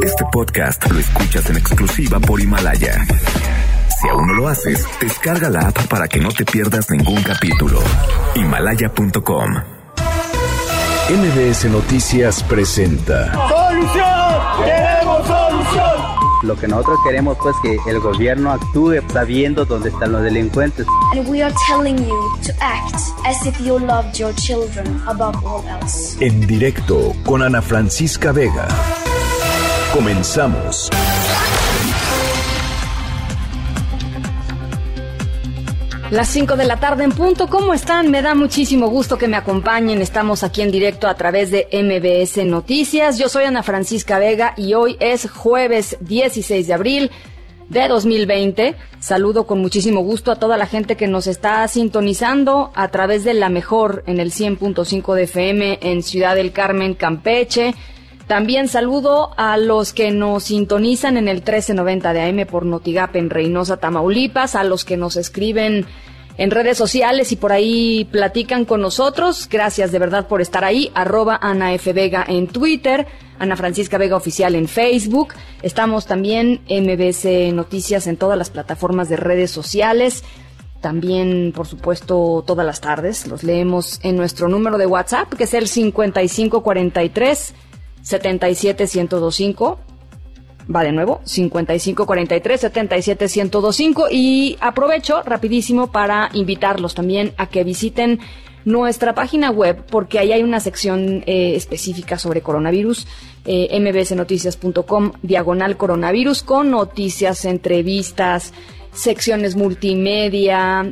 Este podcast lo escuchas en exclusiva por Himalaya. Si aún no lo haces, descarga la app para que no te pierdas ningún capítulo. Himalaya.com. MBS Noticias presenta... ¡Solución! ¡Queremos solución! Lo que nosotros queremos, pues, que el gobierno actúe sabiendo dónde están los delincuentes. And we are telling you to act as if you loved your children above all else. En directo con Ana Francisca Vega. Comenzamos. Las 5 de la tarde en punto. ¿Cómo están? Me da muchísimo gusto que me acompañen. Estamos aquí en directo a través de MBS Noticias. Yo soy Ana Francisca Vega y hoy es jueves 16 de abril de 2020. Saludo con muchísimo gusto a toda la gente que nos está sintonizando a través de La Mejor en el 100.5 de FM en Ciudad del Carmen, Campeche. También saludo a los que nos sintonizan en el 1390 de AM por Notigap en Reynosa, Tamaulipas, a los que nos escriben en redes sociales y por ahí platican con nosotros. Gracias de verdad por estar ahí. @AnaFVega en Twitter, Ana Francisca Vega Oficial en Facebook. Estamos también MBC Noticias en todas las plataformas de redes sociales. También, por supuesto, todas las tardes los leemos en nuestro número de WhatsApp, que es el 5543 77125, va de nuevo, 5543-77125, y aprovecho rapidísimo para invitarlos también a que visiten nuestra página web, porque ahí hay una sección específica sobre coronavirus, mbsnoticias.com/coronavirus, con noticias, entrevistas, secciones multimedia,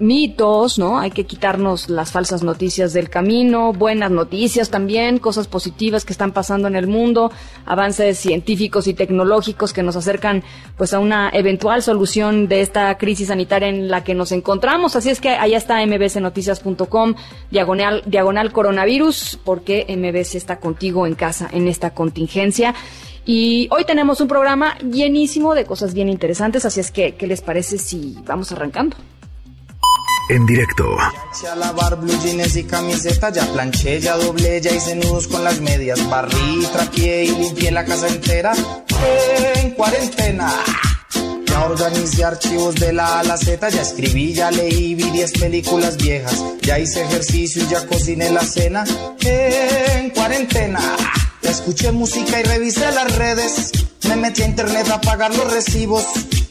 mitos, ¿no? Hay que quitarnos las falsas noticias del camino, buenas noticias también, cosas positivas que están pasando en el mundo, avances científicos y tecnológicos que nos acercan, pues, a una eventual solución de esta crisis sanitaria en la que nos encontramos. Así es que allá está mbsnoticias.com/coronavirus, porque MBS está contigo en casa en esta contingencia. Y hoy tenemos un programa llenísimo de cosas bien interesantes, así es que, ¿qué les parece si vamos arrancando? En directo. A lavar blue jeans y camiseta, ya planché, ya doblé, ya hice nudos con las medias, barrí, trapié y limpié la casa entera en cuarentena. Ya organicé archivos de la A a la Z, ya escribí, ya leí, vi 10 películas viejas, ya hice ejercicio y ya cociné la cena en cuarentena. Ya escuché música y revisé las redes, me metí a internet a pagar los recibos,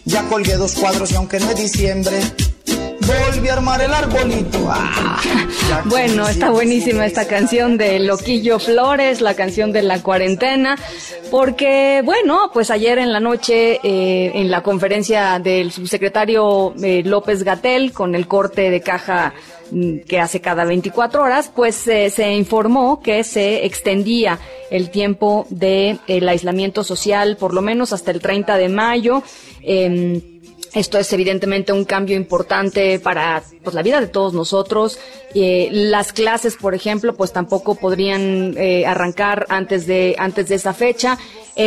ya colgué 2 cuadros y aunque no es diciembre, volví a armar el arbolito. ¡Ah! Bueno, está buenísima esta canción de Loquillo Flores, la canción de la cuarentena, porque, bueno, pues ayer en la noche, en la conferencia del subsecretario López-Gatell, con el corte de caja que hace cada 24 horas, pues se informó que se extendía el tiempo de el aislamiento social, por lo menos hasta el 30 de mayo. Esto es evidentemente un cambio importante para, pues, la vida de todos nosotros. Las clases, por ejemplo, pues tampoco podrían arrancar antes de esa fecha.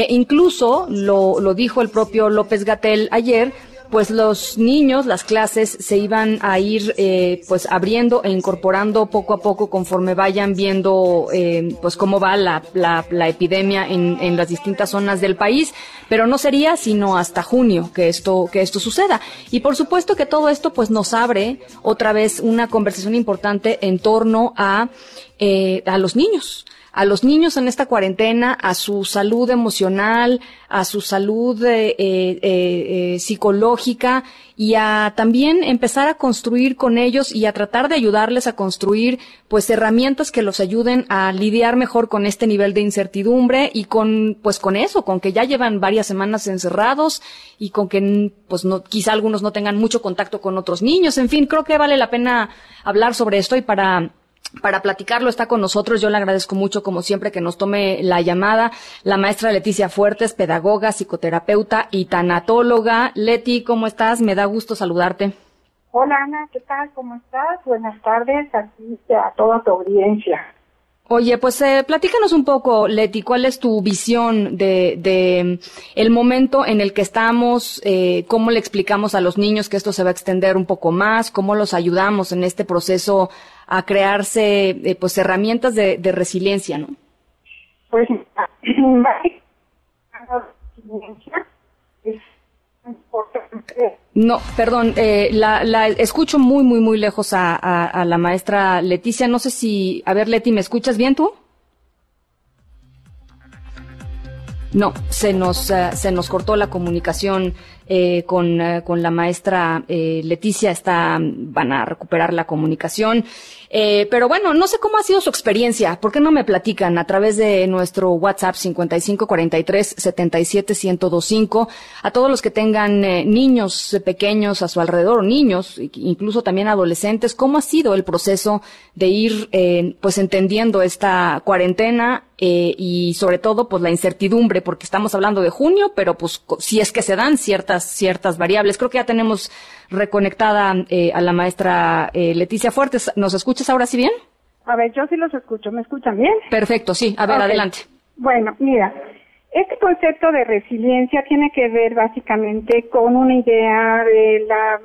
Incluso, lo dijo el propio López-Gatell ayer, pues los niños, las clases se iban a ir pues abriendo e incorporando poco a poco conforme vayan viendo pues cómo va la epidemia en las distintas zonas del país, pero no sería sino hasta junio que esto suceda. Y por supuesto que todo esto pues nos abre otra vez una conversación importante en torno a los niños. A los niños en esta cuarentena, a su salud emocional, a su salud psicológica, y a también empezar a construir con ellos y a tratar de ayudarles a construir, pues, herramientas que los ayuden a lidiar mejor con este nivel de incertidumbre y con eso, con que ya llevan varias semanas encerrados y con que, pues, no, quizá algunos no tengan mucho contacto con otros niños. En fin, creo que vale la pena hablar sobre esto, y para platicarlo está con nosotros. Yo le agradezco mucho, como siempre, que nos tome la llamada la maestra Leticia Fuertes, pedagoga, psicoterapeuta y tanatóloga. Leti, ¿cómo estás? Me da gusto saludarte. Hola, Ana, ¿qué tal? ¿Cómo estás? Buenas tardes aquí a toda tu audiencia. Oye, pues platícanos un poco, Leti, ¿cuál es tu visión de el momento en el que estamos? ¿Cómo le explicamos a los niños que esto se va a extender un poco más? ¿Cómo los ayudamos en este proceso a crearse, pues, herramientas de resiliencia, no? Pues, No, perdón, la escucho muy lejos a la maestra Leticia. No sé si, a ver, Leti, ¿me escuchas bien tú? No, se nos cortó la comunicación con la maestra Leticia. Van a recuperar la comunicación. Pero bueno, no sé cómo ha sido su experiencia. ¿Por qué no me platican a través de nuestro WhatsApp 5543-77125? A todos los que tengan niños pequeños a su alrededor, niños, incluso también adolescentes, ¿cómo ha sido el proceso de ir pues entendiendo esta cuarentena? Y sobre todo, pues la incertidumbre, porque estamos hablando de junio, pero pues si es que se dan ciertas variables. Creo que ya tenemos reconectada a la maestra Leticia Fuertes. ¿Nos escuchas ahora sí bien? A ver, yo sí los escucho. ¿Me escuchan bien? Perfecto, sí. A ver, okay. Adelante. Bueno, mira, este concepto de resiliencia tiene que ver básicamente con una idea de la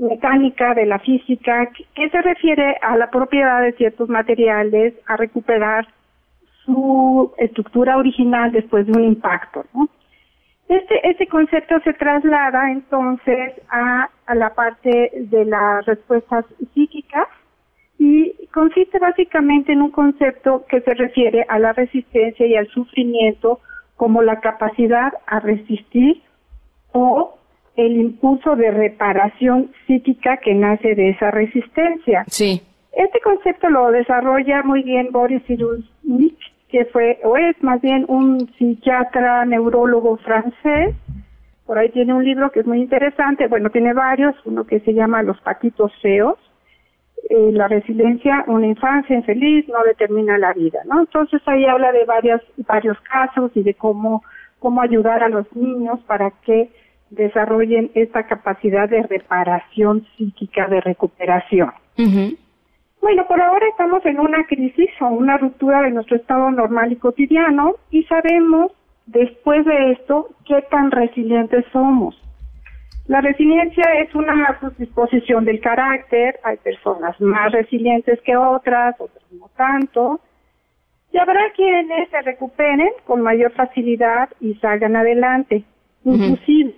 mecánica, de la física, que se refiere a la propiedad de ciertos materiales a recuperar su estructura original después de un impacto, ¿no? Este concepto se traslada entonces a la parte de las respuestas psíquicas y consiste básicamente en un concepto que se refiere a la resistencia y al sufrimiento como la capacidad a resistir o el impulso de reparación psíquica que nace de esa resistencia. Sí. Este concepto lo desarrolla muy bien Boris Cyrulnik, que fue, o es más bien, un psiquiatra, neurólogo francés. Por ahí tiene un libro que es muy interesante, bueno, tiene varios, uno que se llama Los patitos feos, la resiliencia, una infancia infeliz no determina la vida, ¿no? Entonces ahí habla de varios casos y de cómo ayudar a los niños para que desarrollen esta capacidad de reparación psíquica, de recuperación. Uh-huh. Bueno, por ahora estamos en una crisis o una ruptura de nuestro estado normal y cotidiano y sabemos, después de esto, qué tan resilientes somos. La resiliencia es una disposición del carácter, hay personas más resilientes que otras no tanto, y habrá quienes se recuperen con mayor facilidad y salgan adelante, inclusive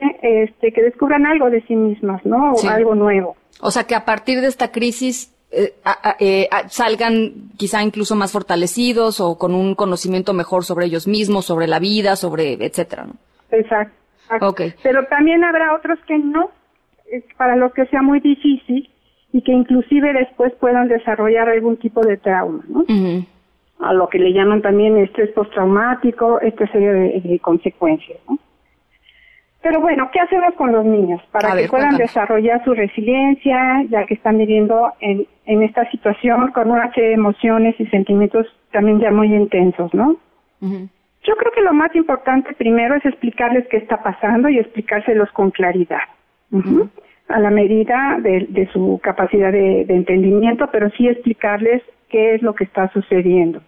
que descubran algo de sí mismas, ¿no? O sí. Algo nuevo. O sea, que a partir de esta crisis salgan quizá incluso más fortalecidos o con un conocimiento mejor sobre ellos mismos, sobre la vida, sobre etcétera, ¿no? Exacto. Okay. Pero también habrá otros que no, para los que sea muy difícil y que inclusive después puedan desarrollar algún tipo de trauma, ¿no? Uh-huh. A lo que le llaman también estrés postraumático, esta serie de consecuencias, ¿no? Pero bueno, ¿qué hacemos con los niños? Para que puedan desarrollar su resiliencia, ya que están viviendo en esta situación con una serie de emociones y sentimientos también ya muy intensos, ¿no? Uh-huh. Yo creo que lo más importante primero es explicarles qué está pasando y explicárselos con claridad, uh-huh. A la medida de su capacidad de entendimiento, pero sí explicarles qué es lo que está sucediendo.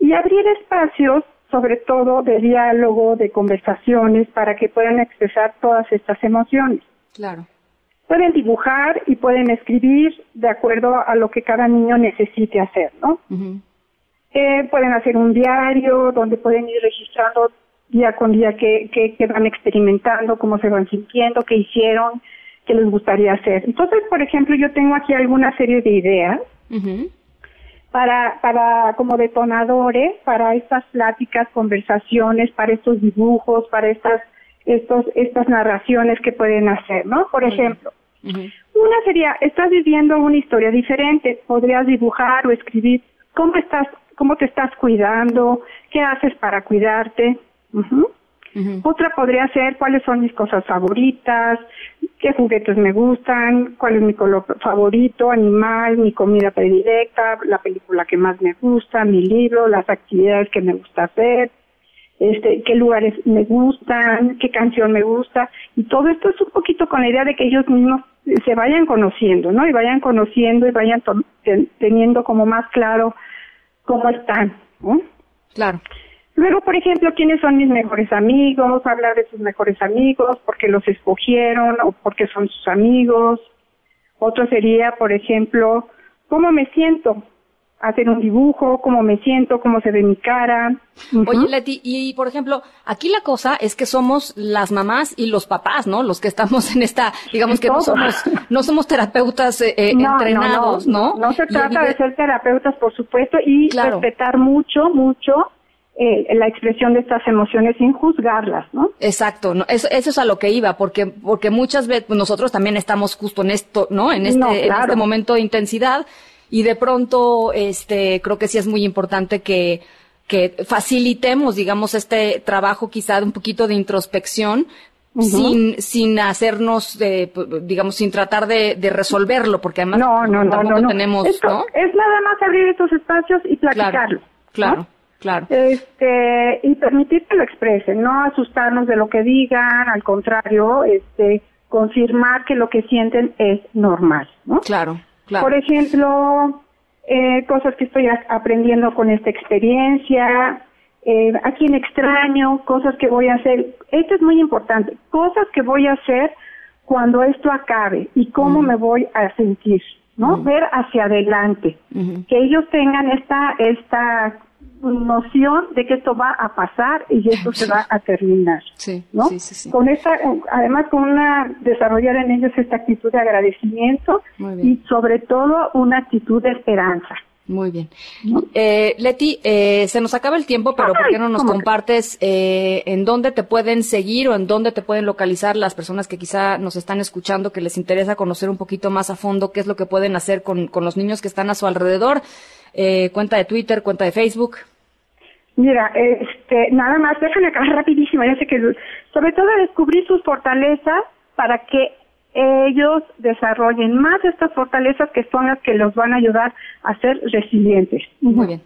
Y abrir espacios, sobre todo de diálogo, de conversaciones, para que puedan expresar todas estas emociones. Claro. Pueden dibujar y pueden escribir de acuerdo a lo que cada niño necesite hacer, ¿no? Uh-huh. Pueden hacer un diario donde pueden ir registrando día con día qué van experimentando, cómo se van sintiendo, qué hicieron, qué les gustaría hacer. Entonces, por ejemplo, yo tengo aquí alguna serie de ideas. Uh-huh. Para como detonadores, para estas pláticas, conversaciones, para estos dibujos, para estas narraciones que pueden hacer, ¿no? Por ejemplo, uh-huh. Una sería, estás viviendo una historia diferente, podrías dibujar o escribir cómo te estás cuidando, qué haces para cuidarte, uh-huh. Uh-huh. Otra podría ser cuáles son mis cosas favoritas, qué juguetes me gustan, cuál es mi color favorito, animal, mi comida predilecta, la película que más me gusta, mi libro, las actividades que me gusta hacer, qué lugares me gustan, qué canción me gusta, y todo esto es un poquito con la idea de que ellos mismos se vayan conociendo, ¿no? Y vayan conociendo y vayan teniendo como más claro cómo están, ¿no? Claro. Luego, por ejemplo, ¿quiénes son mis mejores amigos? Hablar de sus mejores amigos, por qué los escogieron o por qué son sus amigos. Otro sería, por ejemplo, ¿cómo me siento? hacer un dibujo, cómo me siento, cómo se ve mi cara. Uh-huh. Oye, Leti, y por ejemplo, aquí la cosa es que somos las mamás y los papás, ¿no? Los que estamos en esta, digamos que no somos terapeutas entrenados, ¿no? No se trata de ser terapeutas, por supuesto, y claro, respetar mucho la expresión de estas emociones sin juzgarlas, ¿no? Exacto, no, eso es a lo que iba, porque muchas veces nosotros también estamos justo en esto, ¿no? En este momento de intensidad, y de pronto creo que sí es muy importante que facilitemos, digamos, este trabajo quizá de un poquito de introspección, uh-huh, sin hacernos, digamos, sin tratar de resolverlo, porque además no tenemos, esto, ¿no? Es nada más abrir estos espacios y platicarlo. Claro. ¿No? Claro. Y permitir que lo expresen, no asustarnos de lo que digan, al contrario, confirmar que lo que sienten es normal, ¿no? Claro. Por ejemplo, cosas que estoy aprendiendo con esta experiencia, a quién extraño, cosas que voy a hacer. Esto es muy importante, cosas que voy a hacer cuando esto acabe y cómo me voy a sentir, ¿no? Uh-huh. Ver hacia adelante, uh-huh, que ellos tengan esta noción de que esto va a pasar y esto se va a terminar, ¿no? Sí. Además, con desarrollar en ellos esta actitud de agradecimiento y sobre todo una actitud de esperanza. Muy bien. ¿No? Leti, se nos acaba el tiempo, pero ¿por qué no nos compartes en dónde te pueden seguir o en dónde te pueden localizar las personas que quizá nos están escuchando, que les interesa conocer un poquito más a fondo qué es lo que pueden hacer con los niños que están a su alrededor? Cuenta de Twitter, cuenta de Facebook. Mira, nada más, déjame acabar rapidísimo, ya sé que sobre todo descubrir sus fortalezas para que ellos desarrollen más estas fortalezas que son las que los van a ayudar a ser resilientes. Muy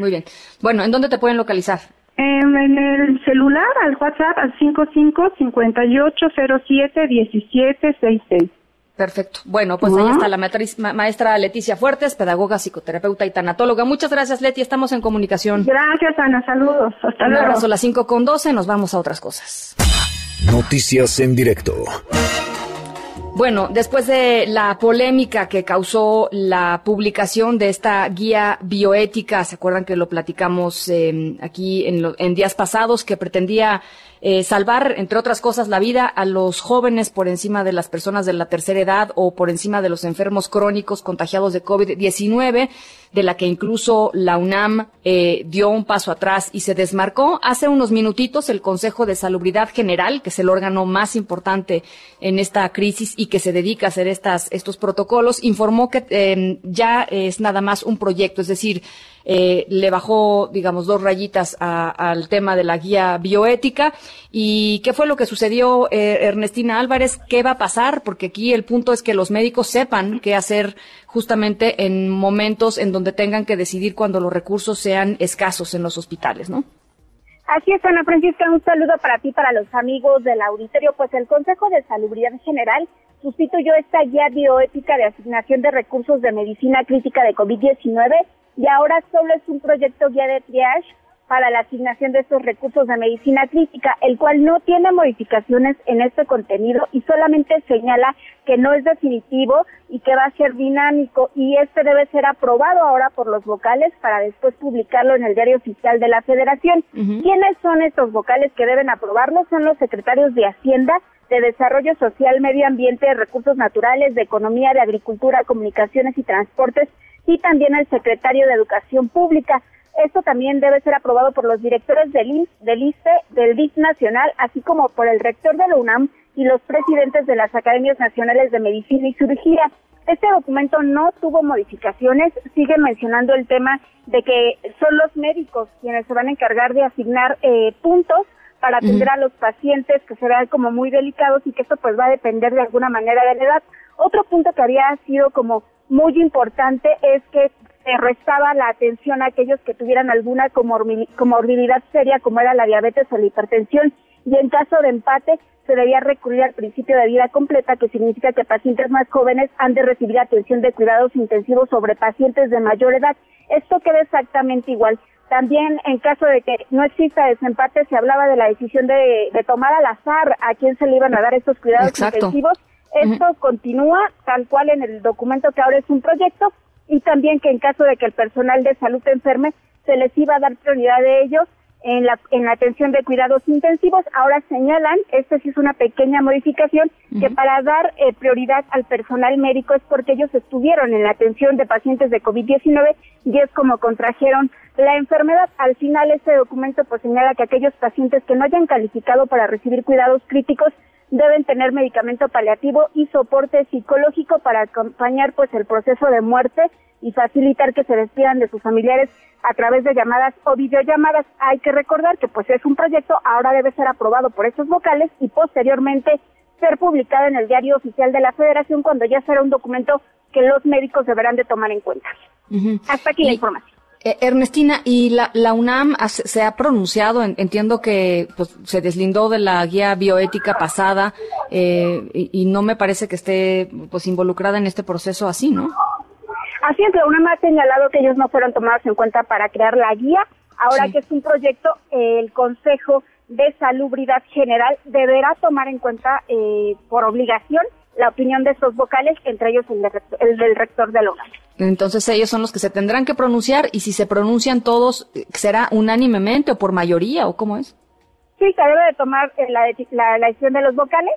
bien. Bueno, ¿en dónde te pueden localizar? En el celular, al WhatsApp, al 55 5807 1766. Perfecto. Bueno, pues ahí está la maestra Leticia Fuertes, pedagoga, psicoterapeuta y tanatóloga. Muchas gracias, Leti. Estamos en comunicación. Gracias, Ana. Saludos. Hasta luego. Un abrazo a las 5:12. Nos vamos a otras cosas. Noticias en directo. Bueno, después de la polémica que causó la publicación de esta guía bioética, ¿se acuerdan que lo platicamos aquí en días pasados? Que pretendía salvar, entre otras cosas, la vida a los jóvenes por encima de las personas de la tercera edad o por encima de los enfermos crónicos contagiados de COVID-19, de la que incluso la UNAM dio un paso atrás y se desmarcó. Hace unos minutitos el Consejo de Salubridad General, que es el órgano más importante en esta crisis y que se dedica a hacer estos protocolos, informó que ya es nada más un proyecto, es decir, le bajó, digamos, 2 rayitas al tema de la guía bioética. ¿Y qué fue lo que sucedió, Ernestina Álvarez? ¿Qué va a pasar? Porque aquí el punto es que los médicos sepan qué hacer justamente en momentos en donde tengan que decidir cuando los recursos sean escasos en los hospitales, ¿no? Así es, Ana Francisca, un saludo para ti, para los amigos del auditorio. Pues el Consejo de Salubridad General sustituyó esta guía bioética de asignación de recursos de medicina crítica de COVID-19 y ahora solo es un proyecto guía de triage para la asignación de estos recursos de medicina crítica, el cual no tiene modificaciones en este contenido y solamente señala que no es definitivo y que va a ser dinámico, y este debe ser aprobado ahora por los vocales para después publicarlo en el Diario Oficial de la Federación. Uh-huh. ¿Quiénes son estos vocales que deben aprobarlo? Son los secretarios de Hacienda, de Desarrollo Social, Medio Ambiente, Recursos Naturales, de Economía, de Agricultura, Comunicaciones y Transportes, y también el secretario de Educación Pública. Esto también debe ser aprobado por los directores del IMSS, del ISSSTE, del DIF Nacional, así como por el rector de la UNAM y los presidentes de las Academias Nacionales de Medicina y Cirugía. Este documento no tuvo modificaciones, sigue mencionando el tema de que son los médicos quienes se van a encargar de asignar puntos para atender a los pacientes que se vean como muy delicados, y que esto pues va a depender de alguna manera de la edad. Otro punto que había sido como muy importante es que se restaba la atención a aquellos que tuvieran alguna comorbilidad seria, como era la diabetes o la hipertensión, y en caso de empate se debía recurrir al principio de vida completa, que significa que pacientes más jóvenes han de recibir atención de cuidados intensivos sobre pacientes de mayor edad. Esto queda exactamente igual. También, en caso de que no exista desempate, se hablaba de la decisión de tomar al azar a quién se le iban a dar estos cuidados intensivos. Esto continúa tal cual en el documento, que ahora es un proyecto. y también que en caso de que el personal de salud enferme se les iba a dar prioridad de ellos en la atención de cuidados intensivos. Ahora señalan, esta sí es una pequeña modificación, que para dar prioridad al personal médico es porque ellos estuvieron en la atención de pacientes de COVID-19 y es como contrajeron la enfermedad. Al final este documento pues señala que aquellos pacientes que no hayan calificado para recibir cuidados críticos deben tener medicamento paliativo y soporte psicológico para acompañar pues el proceso de muerte y facilitar que se despidan de sus familiares a través de llamadas o videollamadas. Hay que recordar que pues es un proyecto, ahora debe ser aprobado por estos vocales y posteriormente ser publicado en el Diario Oficial de la Federación, cuando ya será un documento que los médicos deberán de tomar en cuenta. Hasta aquí la información. Ernestina, y la UNAM se ha pronunciado, entiendo que pues, se deslindó de la guía bioética pasada y no me parece que esté pues involucrada en este proceso así, ¿no? Así es, la UNAM ha señalado que ellos no fueron tomados en cuenta para crear la guía. Ahora sí, que es un proyecto, el Consejo de Salubridad General deberá tomar en cuenta por obligación la opinión de estos vocales, entre ellos el del rector de la UNAM. Entonces ellos son los que se tendrán que pronunciar, y si se pronuncian todos, ¿será unánimemente o por mayoría o cómo es? Sí, se debe de tomar la decisión de los vocales.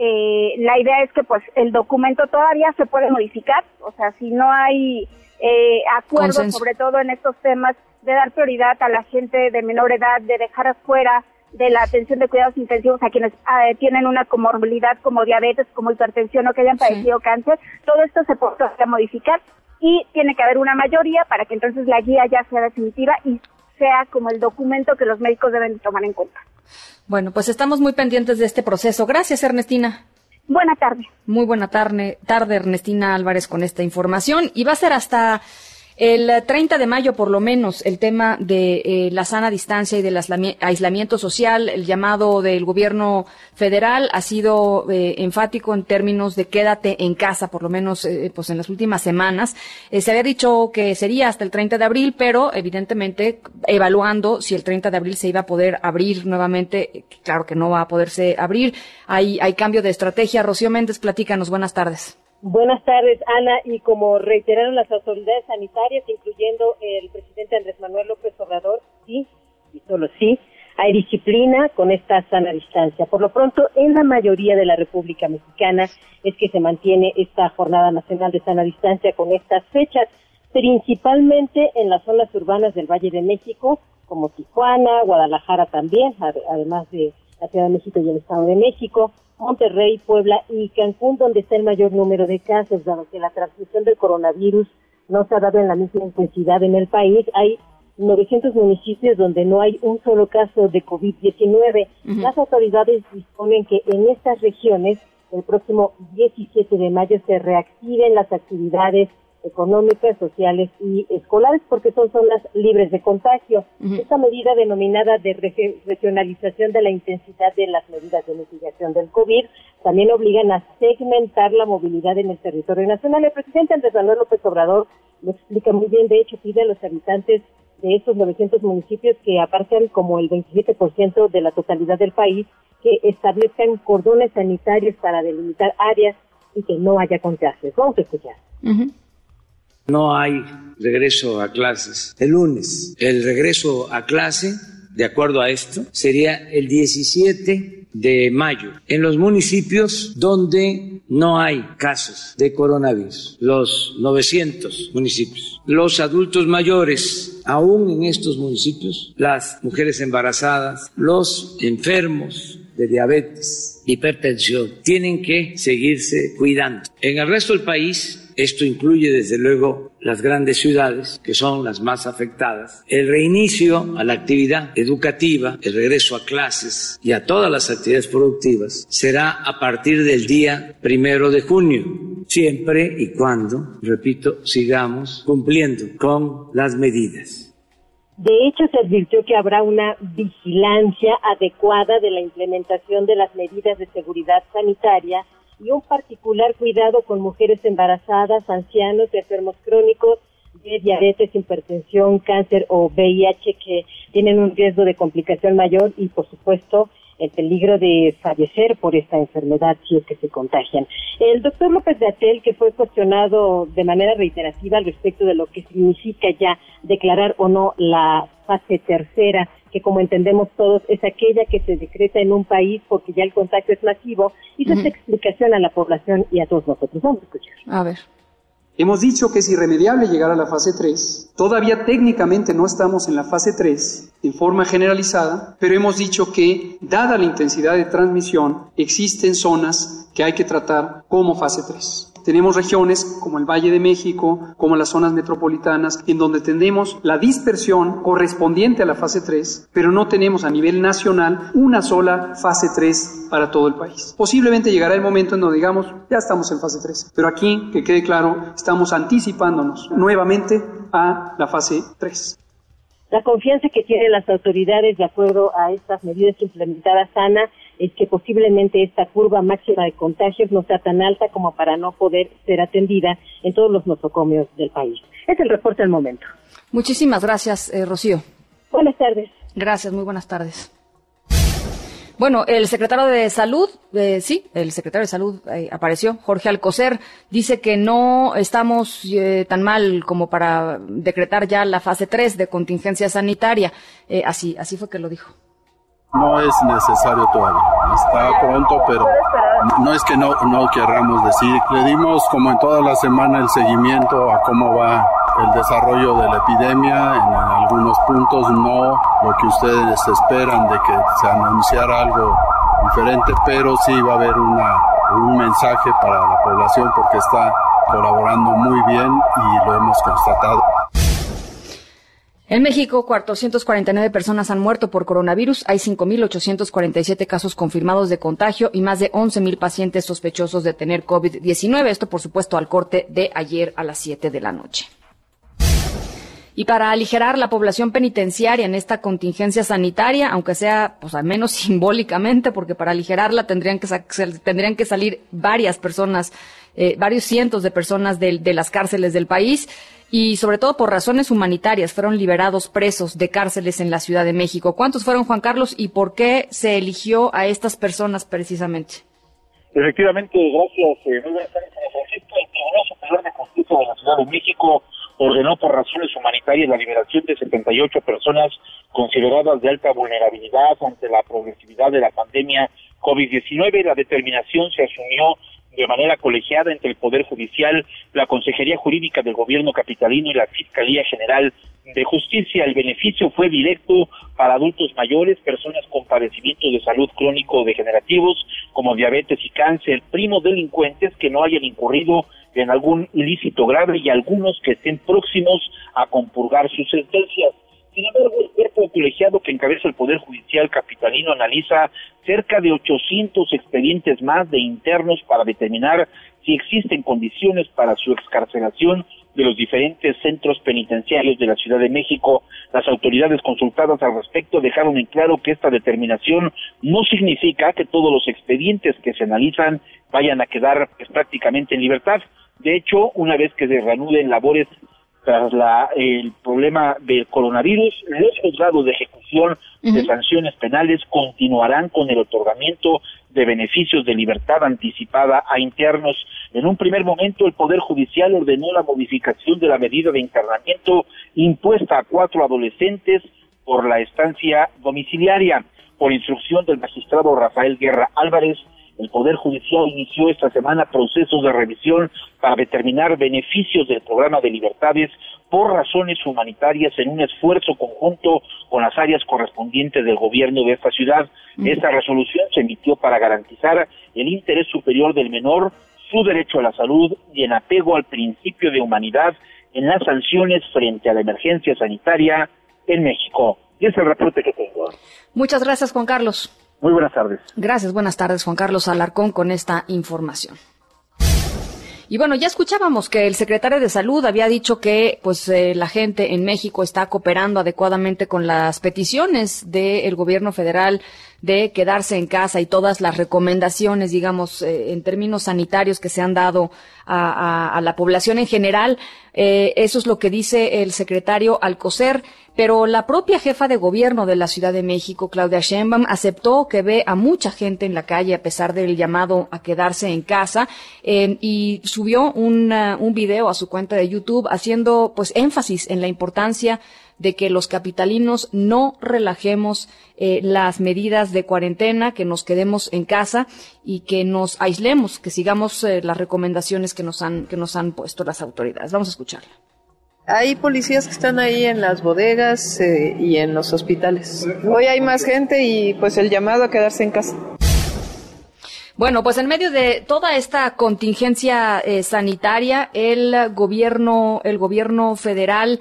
La idea es que pues el documento todavía se puede modificar, o sea, si no hay acuerdo, consenso, sobre todo en estos temas de dar prioridad a la gente de menor edad, de dejar afuera de la atención de cuidados intensivos a quienes tienen una comorbilidad como diabetes, como hipertensión o que hayan padecido cáncer, todo esto se puede modificar y tiene que haber una mayoría para que entonces la guía ya sea definitiva y sea como el documento que los médicos deben tomar en cuenta. Bueno, pues estamos muy pendientes de este proceso. Gracias, Ernestina. Buena tarde. Muy buena tarde, Ernestina Álvarez, con esta información. Y va a ser hasta el 30 de mayo, por lo menos, el tema de la sana distancia y del aislamiento social. El llamado del gobierno federal ha sido enfático en términos de quédate en casa, por lo menos pues en las últimas semanas. Se había dicho que sería hasta el 30 de abril, pero evidentemente evaluando si el 30 de abril se iba a poder abrir nuevamente, claro que no va a poderse abrir. Hay cambio de estrategia. Rocío Méndez, platícanos. Buenas tardes. Buenas tardes, Ana, y como reiteraron las autoridades sanitarias, incluyendo el presidente Andrés Manuel López Obrador, sí, y solo sí, hay disciplina con esta sana distancia. Por lo pronto, en la mayoría de la República Mexicana es que se mantiene esta Jornada Nacional de Sana Distancia con estas fechas, principalmente en las zonas urbanas del Valle de México, como Tijuana, Guadalajara también, además de la Ciudad de México y el Estado de México, Monterrey, Puebla y Cancún, donde está el mayor número de casos, dado que la transmisión del coronavirus no se ha dado en la misma intensidad en el país. Hay 900 municipios donde no hay un solo caso de COVID-19. Las autoridades disponen que en estas regiones, el próximo 17 de mayo, se reactiven las actividades económicas, sociales y escolares, porque son zonas libres de contagio. Esta medida, denominada de regionalización de la intensidad de las medidas de mitigación del COVID, también obligan a segmentar la movilidad en el territorio nacional. El presidente Andrés Manuel López Obrador lo explica muy bien. De hecho, pide a los habitantes de estos 900 municipios, que apartan como el 27% de la totalidad del país, que establezcan cordones sanitarios para delimitar áreas y que no haya contagios. Vamos a escuchar. No hay regreso a clases el lunes. El regreso a clase, de acuerdo a esto, sería el 17 de mayo en los municipios donde no hay casos de coronavirus, los 900 municipios. Los adultos mayores, aún en estos municipios, las mujeres embarazadas, los enfermos de diabetes, hipertensión, tienen que seguirse cuidando. En el resto del país, esto incluye desde luego las grandes ciudades, que son las más afectadas, el reinicio a la actividad educativa, el regreso a clases y a todas las actividades productivas será a partir del día 1 de junio, siempre y cuando, repito, sigamos cumpliendo con las medidas. De hecho, se advirtió que habrá una vigilancia adecuada de la implementación de las medidas de seguridad sanitaria y un particular cuidado con mujeres embarazadas, ancianos, enfermos crónicos de diabetes, hipertensión, cáncer o VIH, que tienen un riesgo de complicación mayor, y por supuesto el peligro de fallecer por esta enfermedad si es que se contagian. El doctor López-Gatell, que fue cuestionado de manera reiterativa al respecto de lo que significa ya declarar o no la fase tercera, que como entendemos todos es aquella que se decreta en un país porque ya el contagio es masivo, hizo esta explicación a la población y a todos nosotros. Vamos a escuchar. A ver. Hemos dicho que es irremediable llegar a la fase 3. Todavía técnicamente no estamos en la fase 3 en forma generalizada, pero hemos dicho que, dada la intensidad de transmisión, existen zonas que hay que tratar como fase 3. Tenemos regiones como el Valle de México, como las zonas metropolitanas, en donde tenemos la dispersión correspondiente a la fase 3, pero no tenemos a nivel nacional una sola fase 3 para todo el país. Posiblemente llegará el momento en donde digamos, ya estamos en fase 3, pero aquí, que quede claro, estamos anticipándonos nuevamente a la fase 3. La confianza que tienen las autoridades de acuerdo a estas medidas implementadas, Ana, es que posiblemente esta curva máxima de contagios no sea tan alta como para no poder ser atendida en todos los nosocomios del país. Es el reporte del momento. Muchísimas gracias, Rocío. Buenas tardes. Gracias, muy buenas tardes. Bueno, el secretario de Salud, apareció, Jorge Alcocer, dice que no estamos tan mal como para decretar ya la fase 3 de contingencia sanitaria. Así fue que lo dijo. No es necesario todavía, está pronto, pero no es que no queramos decir. Le dimos, como en toda la semana, el seguimiento a cómo va el desarrollo de la epidemia. En algunos puntos no lo que ustedes esperan de que se anunciara algo diferente, pero sí va a haber un mensaje para la población porque está colaborando muy bien y lo hemos constatado. En México, 449 personas han muerto por coronavirus. Hay 5.847 casos confirmados de contagio y más de 11.000 pacientes sospechosos de tener COVID-19. Esto, por supuesto, al corte de ayer a las 7 de la noche. Y para aligerar la población penitenciaria en esta contingencia sanitaria, aunque sea, pues al menos simbólicamente, porque para aligerarla tendrían que salir varias personas, varios cientos de personas de las cárceles del país, y sobre todo por razones humanitarias fueron liberados presos de cárceles en la Ciudad de México. ¿Cuántos fueron, Juan Carlos, y por qué se eligió a estas personas precisamente? Efectivamente, gracias. El Tribunal Superior de Justicia de la Ciudad de México ordenó por razones humanitarias la liberación de 78 personas consideradas de alta vulnerabilidad ante la progresividad de la pandemia COVID-19. La determinación se asumió de manera colegiada entre el Poder Judicial, la Consejería Jurídica del Gobierno Capitalino y la Fiscalía General de Justicia. El beneficio fue directo para adultos mayores, personas con padecimientos de salud crónico degenerativos como diabetes y cáncer, primo delincuentes que no hayan incurrido en algún ilícito grave y algunos que estén próximos a compurgar sus sentencias. Sin embargo, el cuerpo colegiado que encabeza el Poder Judicial capitalino analiza cerca de 800 expedientes más de internos para determinar si existen condiciones para su excarcelación de los diferentes centros penitenciarios de la Ciudad de México. Las autoridades consultadas al respecto dejaron en claro que esta determinación no significa que todos los expedientes que se analizan vayan a quedar prácticamente en libertad. De hecho, una vez que se reanuden labores tras el problema del coronavirus, los juzgados de ejecución de sanciones penales continuarán con el otorgamiento de beneficios de libertad anticipada a internos. En un primer momento, el Poder Judicial ordenó la modificación de la medida de internamiento impuesta a 4 adolescentes por la estancia domiciliaria. Por instrucción del magistrado Rafael Guerra Álvarez, el Poder Judicial inició esta semana procesos de revisión para determinar beneficios del programa de libertades por razones humanitarias en un esfuerzo conjunto con las áreas correspondientes del gobierno de esta ciudad. Esta resolución se emitió para garantizar el interés superior del menor, su derecho a la salud y en apego al principio de humanidad en las sanciones frente a la emergencia sanitaria en México. Y es el reporte que tengo. Muchas gracias, Juan Carlos. Muy buenas tardes. Gracias, buenas tardes, Juan Carlos Alarcón, con esta información. Y bueno, ya escuchábamos que el secretario de Salud había dicho que la gente en México está cooperando adecuadamente con las peticiones del gobierno federal de quedarse en casa y todas las recomendaciones, digamos, en términos sanitarios que se han dado a la población en general. Eso es lo que dice el secretario Alcocer, pero la propia jefa de gobierno de la Ciudad de México, Claudia Sheinbaum, aceptó que ve a mucha gente en la calle a pesar del llamado a quedarse en casa, y subió un video a su cuenta de YouTube haciendo pues énfasis en la importancia de que los capitalinos no relajemos las medidas de cuarentena, que nos quedemos en casa y que nos aislemos, que sigamos las recomendaciones que nos han puesto las autoridades. Vamos a escucharla. Hay policías que están ahí en las bodegas y en los hospitales. Hoy hay más gente y pues el llamado a quedarse en casa. Bueno, pues en medio de toda esta contingencia sanitaria, el gobierno federal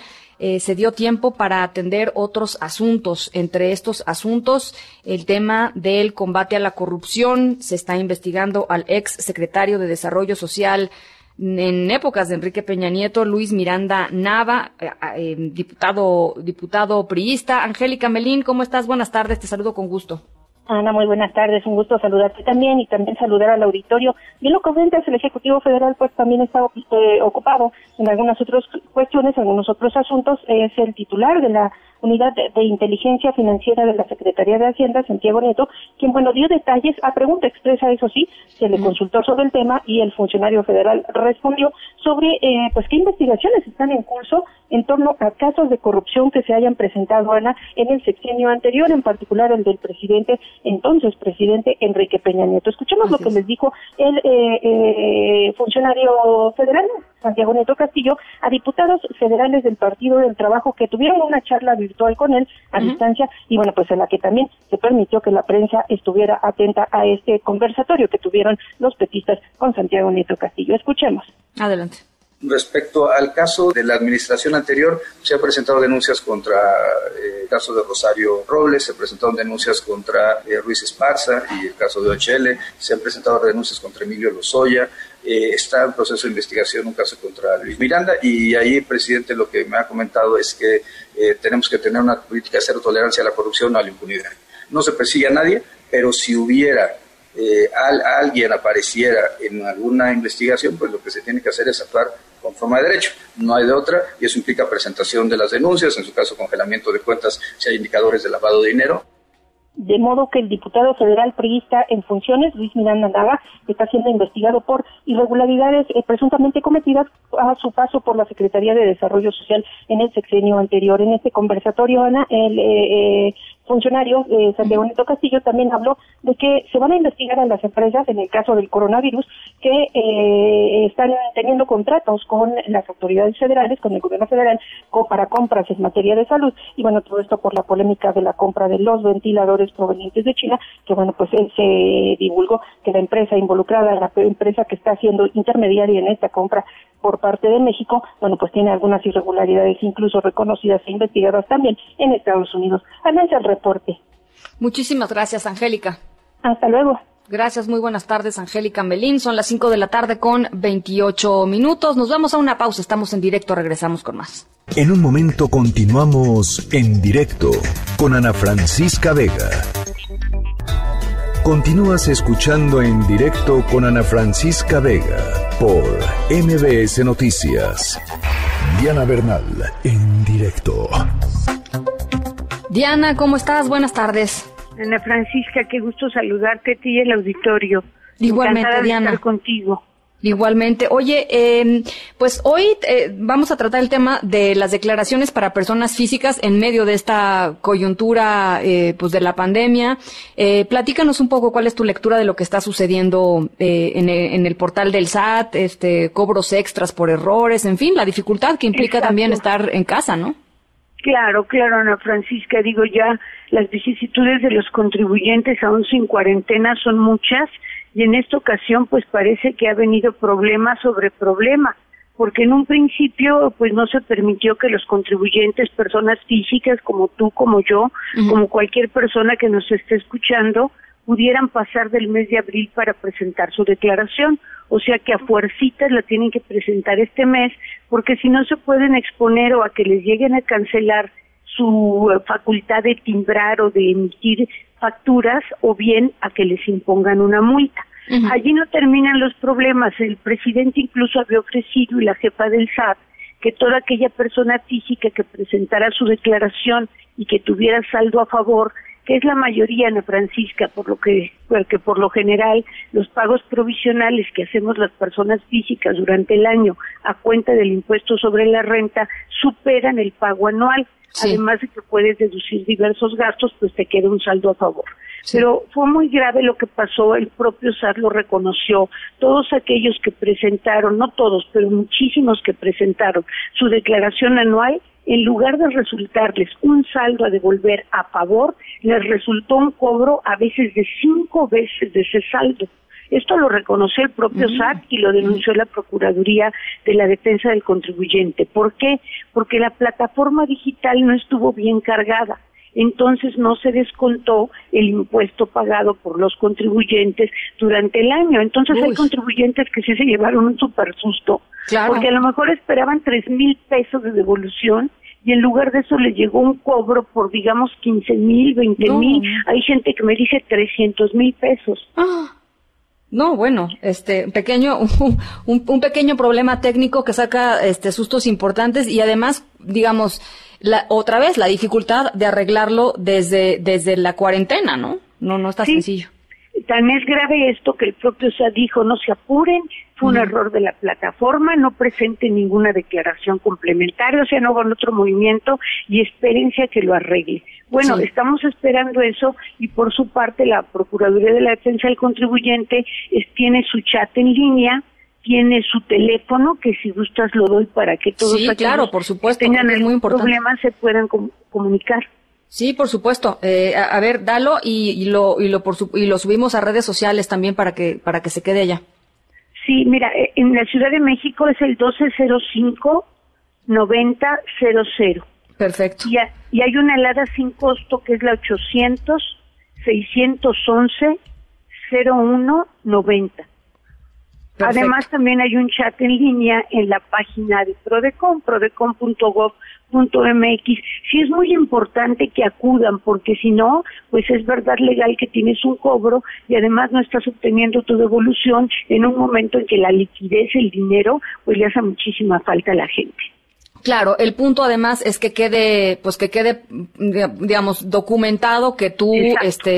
se dio tiempo para atender otros asuntos. Entre estos asuntos, el tema del combate a la corrupción. Se está investigando al ex secretario de Desarrollo Social en épocas de Enrique Peña Nieto, Luis Miranda Nava, diputado priista. Angélica Melín, ¿cómo estás? Buenas tardes, te saludo con gusto. Ana, muy buenas tardes, un gusto saludarte también y también saludar al auditorio. Bien lo comentas, el Ejecutivo Federal pues también está ocupado en algunas otras cuestiones, algunos otros asuntos. Es el titular de la Unidad de Inteligencia Financiera de la Secretaría de Hacienda, Santiago Nieto, quien, bueno, dio detalles a pregunta expresa, eso sí, se le consultó sobre el tema y el funcionario federal respondió sobre, pues, qué investigaciones están en curso en torno a casos de corrupción que se hayan presentado, Ana, en el sexenio anterior, en particular el del entonces presidente Enrique Peña Nieto. Escuchemos lo que les dijo el funcionario federal, Santiago Nieto Castillo, a diputados federales del Partido del Trabajo que tuvieron una charla virtual con él a distancia y, bueno, pues en la que también se permitió que la prensa estuviera atenta a este conversatorio que tuvieron los petistas con Santiago Nieto Castillo. Escuchemos. Adelante. Respecto al caso de la administración anterior, se han presentado denuncias contra el caso de Rosario Robles, se presentaron denuncias contra Ruiz Esparza y el caso de OHL, se han presentado denuncias contra Emilio Lozoya, está en proceso de investigación un caso contra Luis Miranda y ahí, presidente, lo que me ha comentado es que tenemos que tener una política de cero tolerancia a la corrupción o a la impunidad. No se persigue a nadie, pero si hubiera alguien apareciera en alguna investigación, pues lo que se tiene que hacer es actuar conforme a derecho, no hay de otra, y eso implica presentación de las denuncias, en su caso congelamiento de cuentas si hay indicadores de lavado de dinero. De modo que el diputado federal priista en funciones, Luis Miranda Nava, está siendo investigado por irregularidades presuntamente cometidas a su paso por la Secretaría de Desarrollo Social en el sexenio anterior. En este conversatorio, Ana, el funcionario Santiago Nieto Castillo también habló de que se van a investigar a las empresas, en el caso del coronavirus, que están teniendo contratos con las autoridades federales, con el gobierno federal, para compras en materia de salud. Y bueno, todo esto por la polémica de la compra de los ventiladores provenientes de China, que bueno, pues se divulgó que la empresa involucrada, la empresa que está siendo intermediaria en esta compra por parte de México, bueno, pues tiene algunas irregularidades incluso reconocidas e investigadas también en Estados Unidos. Avanza el reporte. Muchísimas gracias, Angélica. Hasta luego. Gracias, muy buenas tardes, Angélica Melín. Son las 5:28 p.m. Nos vamos a una pausa, estamos en directo, regresamos con más. En un momento continuamos en directo con Ana Francisca Vega. Continúas escuchando en directo con Ana Francisca Vega por MBS Noticias. Diana Bernal, en directo. Diana, ¿cómo estás? Buenas tardes. Ana Francisca, qué gusto saludarte a ti y el auditorio. Igualmente, Diana. Encantada de estar contigo. Igualmente. Oye, pues hoy vamos a tratar el tema de las declaraciones para personas físicas en medio de esta coyuntura pues de la pandemia. Platícanos un poco cuál es tu lectura de lo que está sucediendo en el portal del SAT, cobros extras por errores, en fin, la dificultad que implica también estar en casa, ¿no? Claro, Ana Francisca, digo ya, las vicisitudes de los contribuyentes aún sin cuarentena son muchas y en esta ocasión pues parece que ha venido problema sobre problema, porque en un principio pues no se permitió que los contribuyentes, personas físicas como tú, como yo, como cualquier persona que nos esté escuchando, pudieran pasar del mes de abril para presentar su declaración, o sea que a fuercitas la tienen que presentar este mes, porque si no se pueden exponer o a que les lleguen a cancelar su facultad de timbrar o de emitir facturas, o bien a que les impongan una multa. Allí no terminan los problemas, el presidente incluso había ofrecido, y la jefa del SAT, que toda aquella persona física que presentara su declaración y que tuviera saldo a favor, que es la mayoría, Ana Francisca, porque por lo general los pagos provisionales que hacemos las personas físicas durante el año a cuenta del impuesto sobre la renta superan el pago anual, sí. Además de que puedes deducir diversos gastos, pues te queda un saldo a favor. Sí. Pero fue muy grave lo que pasó, el propio SAT lo reconoció, todos aquellos que presentaron, no todos, pero muchísimos que presentaron su declaración anual, en lugar de resultarles un saldo a devolver a favor, les resultó un cobro a veces de 5 veces de ese saldo. Esto lo reconoció el propio SAT y lo denunció la Procuraduría de la Defensa del Contribuyente. ¿Por qué? Porque la plataforma digital no estuvo bien cargada. Entonces no se descontó el impuesto pagado por los contribuyentes durante el año. Entonces hay contribuyentes que sí se llevaron un súper susto, claro. Porque a lo mejor esperaban 3,000 pesos de devolución y en lugar de eso les llegó un cobro por, digamos, 15,000, 20,000. Hay gente que me dice 300,000 pesos. Ah. No, bueno, un pequeño problema técnico que saca sustos importantes y además, digamos, otra vez la dificultad de arreglarlo desde la cuarentena, ¿no? No está sencillo. Tan es grave esto que el propio SAT dijo, no se apuren, fue un error de la plataforma, no presenten ninguna declaración complementaria, o sea, no hagan otro movimiento y espérense a que lo arregle. Bueno, sí. Estamos esperando eso y por su parte la Procuraduría de la Defensa del Contribuyente tiene su chat en línea, tiene su teléfono, que si gustas lo doy para que todos claro, por supuesto, que tengan algún problema se puedan comunicar. Sí, por supuesto. A ver, dalo y lo subimos a redes sociales también para que se quede allá. Sí, mira, en la Ciudad de México es el 1205-9000. Perfecto. Y hay una alada sin costo que es la 800-611-0190. Perfecto. Además, también hay un chat en línea en la página de Prodecon, prodecon.gov.mx. Sí es muy importante que acudan, porque si no, pues es verdad legal que tienes un cobro y además no estás obteniendo tu devolución en un momento en que la liquidez, el dinero, pues le hace muchísima falta a la gente. Claro, el punto además es que quede, digamos, documentado que tú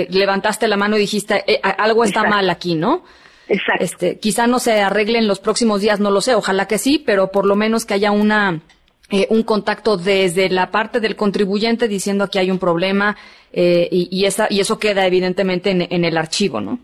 levantaste la mano y dijiste, algo está mal aquí, ¿no? Exacto. Quizá no se arreglen los próximos días, no lo sé, ojalá que sí, pero por lo menos que haya un contacto desde la parte del contribuyente diciendo que hay un problema y eso queda evidentemente en el archivo, ¿no?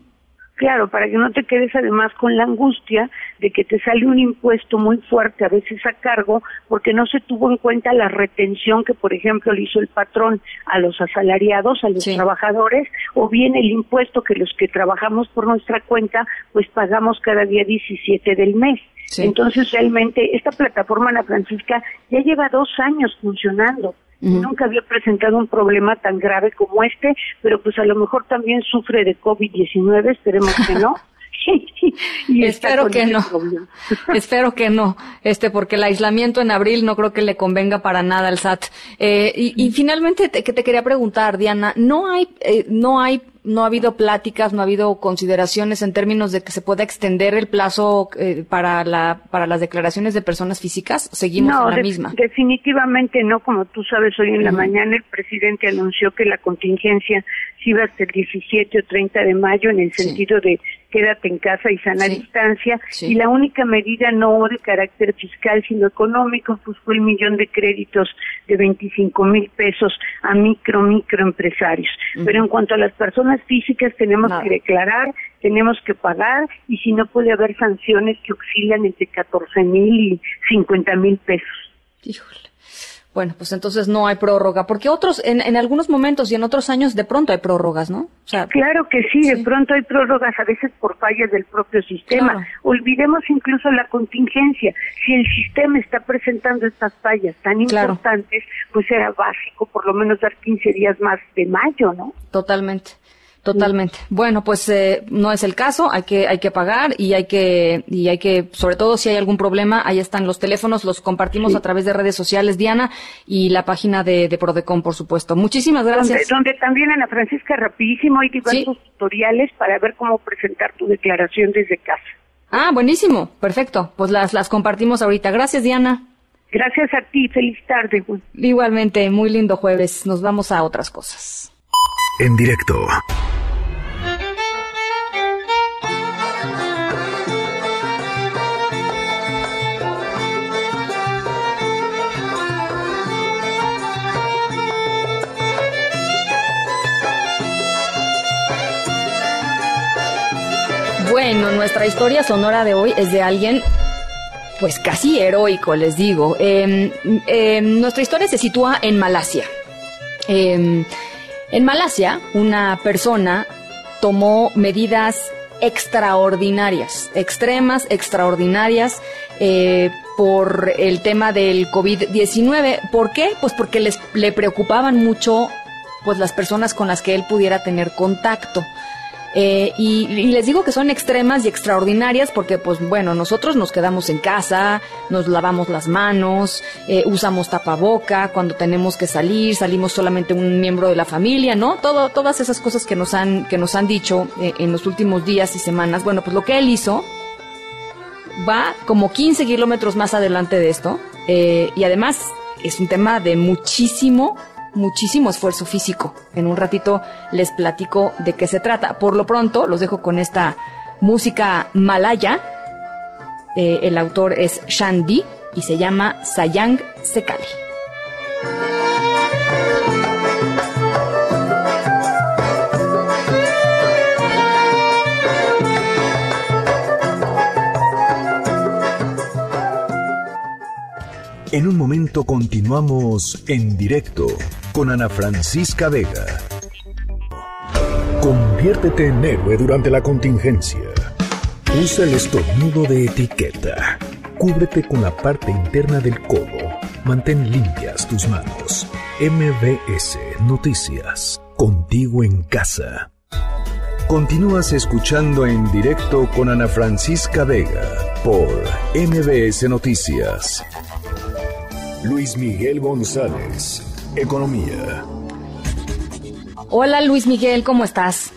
Claro, para que no te quedes además con la angustia de que te sale un impuesto muy fuerte, a veces a cargo, porque no se tuvo en cuenta la retención que, por ejemplo, le hizo el patrón a los asalariados, a los trabajadores, o bien el impuesto que los que trabajamos por nuestra cuenta, pues pagamos cada día 17 del mes. Sí. Entonces, realmente, esta plataforma, Ana Francisca, ya lleva 2 años funcionando. Nunca había presentado un problema tan grave como este, pero pues a lo mejor también sufre de COVID-19, esperemos que no. Y espero que no. Espero que no, porque el aislamiento en abril no creo que le convenga para nada al SAT. Y finalmente te quería preguntar, Diana, no ha habido pláticas, no ha habido consideraciones en términos de que se pueda extender el plazo para las declaraciones de personas físicas. Seguimos en la misma. Definitivamente no, como tú sabes, hoy en la mañana el presidente anunció que la contingencia sí iba hasta el 17 o 30 de mayo en el sentido de quédate en casa y sana distancia, y la única medida no de carácter fiscal sino económico pues fue el millón de créditos de 25,000 pesos a microempresarios. Pero en cuanto a las personas físicas tenemos que declarar, tenemos que pagar y si no puede haber sanciones que oscilan entre 14,000 y 50,000 pesos. Híjole. Bueno, pues entonces no hay prórroga, porque otros en algunos momentos y en otros años de pronto hay prórrogas, ¿no? O sea, claro que sí, de pronto hay prórrogas a veces por fallas del propio sistema. Claro. Olvidemos incluso la contingencia. Si el sistema está presentando estas fallas tan importantes, pues era básico por lo menos dar 15 días más de mayo, ¿no? Totalmente. Bueno, pues no es el caso, hay que pagar y hay que, sobre todo si hay algún problema, ahí están los teléfonos, los compartimos a través de redes sociales, Diana, y la página de Prodecon, por supuesto. Muchísimas gracias. Donde también, Ana Francisca, rapidísimo, hay diversos tutoriales para ver cómo presentar tu declaración desde casa. Ah, buenísimo, perfecto. Pues las compartimos ahorita. Gracias, Diana. Gracias a ti, feliz tarde, Juan. Igualmente, muy lindo jueves, nos vamos a otras cosas. En directo. Bueno, nuestra historia sonora de hoy es de alguien, pues casi heroico, les digo. Nuestra historia se sitúa en Malasia. En Malasia, una persona tomó medidas extraordinarias, extremas, extraordinarias, por el tema del COVID-19. ¿Por qué? Pues porque le preocupaban mucho, pues, las personas con las que él pudiera tener contacto. Y les digo que son extremas y extraordinarias porque, pues bueno, nosotros nos quedamos en casa, nos lavamos las manos, usamos tapaboca cuando tenemos que salir, salimos solamente un miembro de la familia, ¿no? Todas esas cosas que nos han dicho en los últimos días y semanas. Bueno, pues lo que él hizo va como 15 kilómetros más adelante de esto, y además es un tema de muchísimo esfuerzo físico. En un ratito les platico de qué se trata. Por lo pronto, los dejo con esta música malaya. El autor es Shandi y se llama Sayang Sekali. En un momento continuamos en directo con Ana Francisca Vega. Conviértete en héroe durante la contingencia. Usa el estornudo de etiqueta. Cúbrete con la parte interna del codo. Mantén limpias tus manos. MVS Noticias. Contigo en casa. Continúas escuchando en directo con Ana Francisca Vega por MBS Noticias. Luis Miguel González, Economía. Hola Luis Miguel, ¿cómo estás?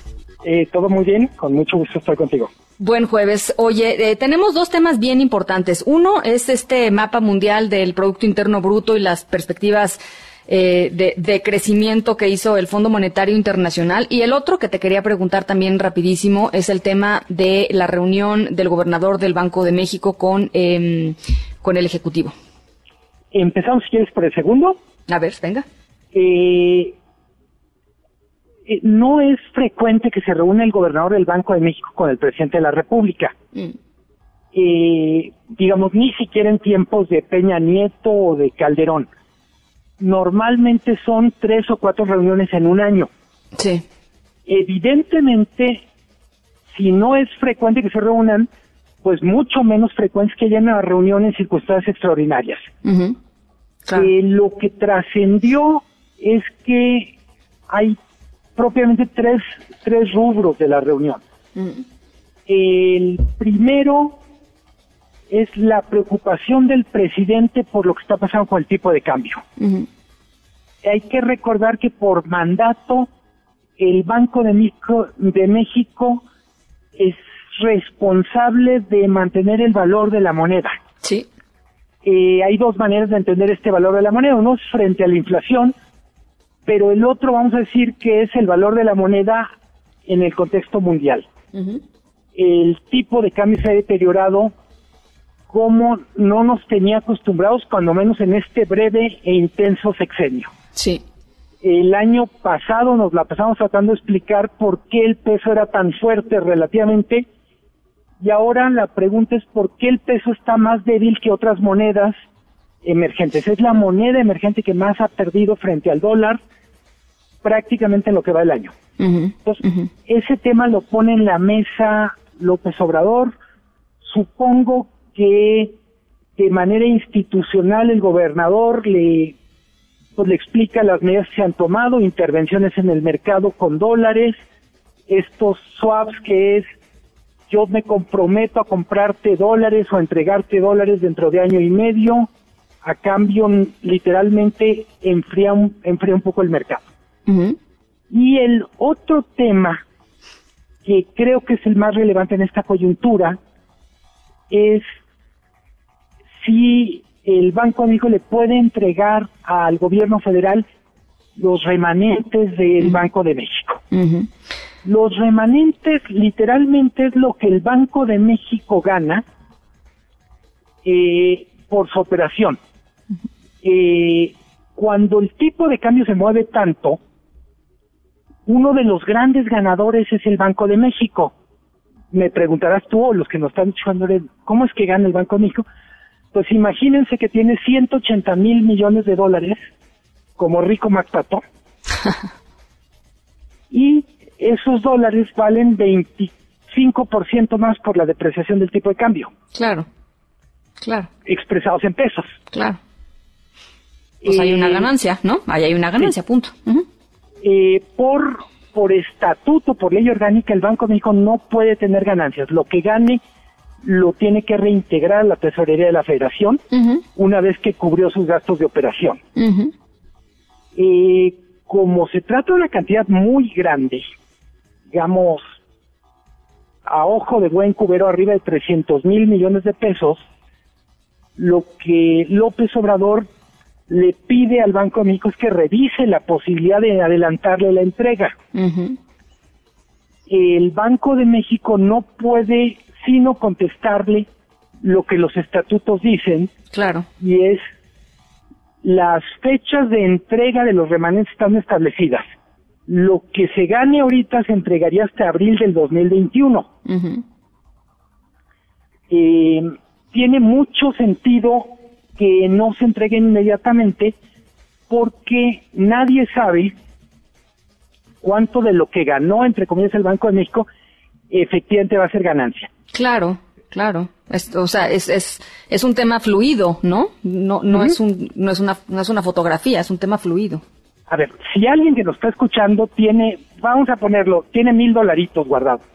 Todo muy bien, con mucho gusto estoy contigo. Buen jueves. Oye, tenemos dos temas bien importantes. Uno es este mapa mundial del Producto Interno Bruto y las perspectivas de crecimiento que hizo el Fondo Monetario Internacional. Y el otro que te quería preguntar también rapidísimo es el tema de la reunión del gobernador del Banco de México con el Ejecutivo. Empezamos, si quieres, por el segundo. A ver, venga. No es frecuente que se reúna el gobernador del Banco de México con el presidente de la República. Digamos, ni siquiera en tiempos de Peña Nieto o de Calderón. Normalmente son 3 o 4 reuniones en un año. Sí. Evidentemente, si no es frecuente que se reúnan, pues mucho menos frecuencia que haya una reunión en circunstancias extraordinarias. Uh-huh. Claro. Lo que trascendió es que hay propiamente tres rubros de la reunión. Uh-huh. El primero es la preocupación del presidente por lo que está pasando con el tipo de cambio. Uh-huh. Hay que recordar que por mandato el Banco de México es responsable de mantener el valor de la moneda. Sí. Hay dos maneras de entender este valor de la moneda. Uno es frente a la inflación, pero el otro, vamos a decir, que es el valor de la moneda en el contexto mundial. Uh-huh. El tipo de cambio se ha deteriorado como no nos tenía acostumbrados, cuando menos en este breve e intenso sexenio. Sí. El año pasado nos la pasamos tratando de explicar por qué el peso era tan fuerte relativamente, y ahora la pregunta es por qué el peso está más débil que otras monedas emergentes. Es la moneda emergente que más ha perdido frente al dólar prácticamente en lo que va el año. Uh-huh. Entonces, uh-huh, ese tema lo pone en la mesa López Obrador. Supongo que de manera institucional el gobernador le explica las medidas que se han tomado, intervenciones en el mercado con dólares, estos swaps, que es yo me comprometo a comprarte dólares o a entregarte dólares dentro de año y medio, a cambio literalmente enfría un poco el mercado. Uh-huh. Y el otro tema que creo que es el más relevante en esta coyuntura es si el Banco de México le puede entregar al gobierno federal los remanentes del Banco de México. Uh-huh. Los remanentes literalmente es lo que el Banco de México gana por su operación. Cuando el tipo de cambio se mueve tanto, uno de los grandes ganadores es el Banco de México. Me preguntarás tú, o los que nos están escuchando, ¿cómo es que gana el Banco de México? Pues imagínense que tiene $180 mil millones como rico MacPato, y esos dólares valen 25% más por la depreciación del tipo de cambio. Claro, claro. Expresados en pesos. Claro. Pues hay una ganancia, ¿no? Ahí hay una ganancia, sí. Punto. Uh-huh. Por estatuto, por ley orgánica, el Banco de México no puede tener ganancias. Lo que gane lo tiene que reintegrar la tesorería de la Federación una vez que cubrió sus gastos de operación. Uh-huh. Como se trata de una cantidad muy grande, digamos, a ojo de buen cubero, arriba de $300 mil millones, lo que López Obrador le pide al Banco de México es que revise la posibilidad de adelantarle la entrega. Uh-huh. El Banco de México no puede sino contestarle lo que los estatutos dicen. Claro. Y es, las fechas de entrega de los remanentes están establecidas. Lo que se gane ahorita se entregaría hasta abril del 2021. Uh-huh. Tiene mucho sentido que no se entreguen inmediatamente porque nadie sabe cuánto de lo que ganó, entre comillas, el Banco de México efectivamente va a ser ganancia. Claro, claro. O sea, es un tema fluido, ¿no? No, no es una fotografía, es un tema fluido. A ver, si alguien que nos está escuchando tiene, vamos a ponerlo, tiene $1,000 guardados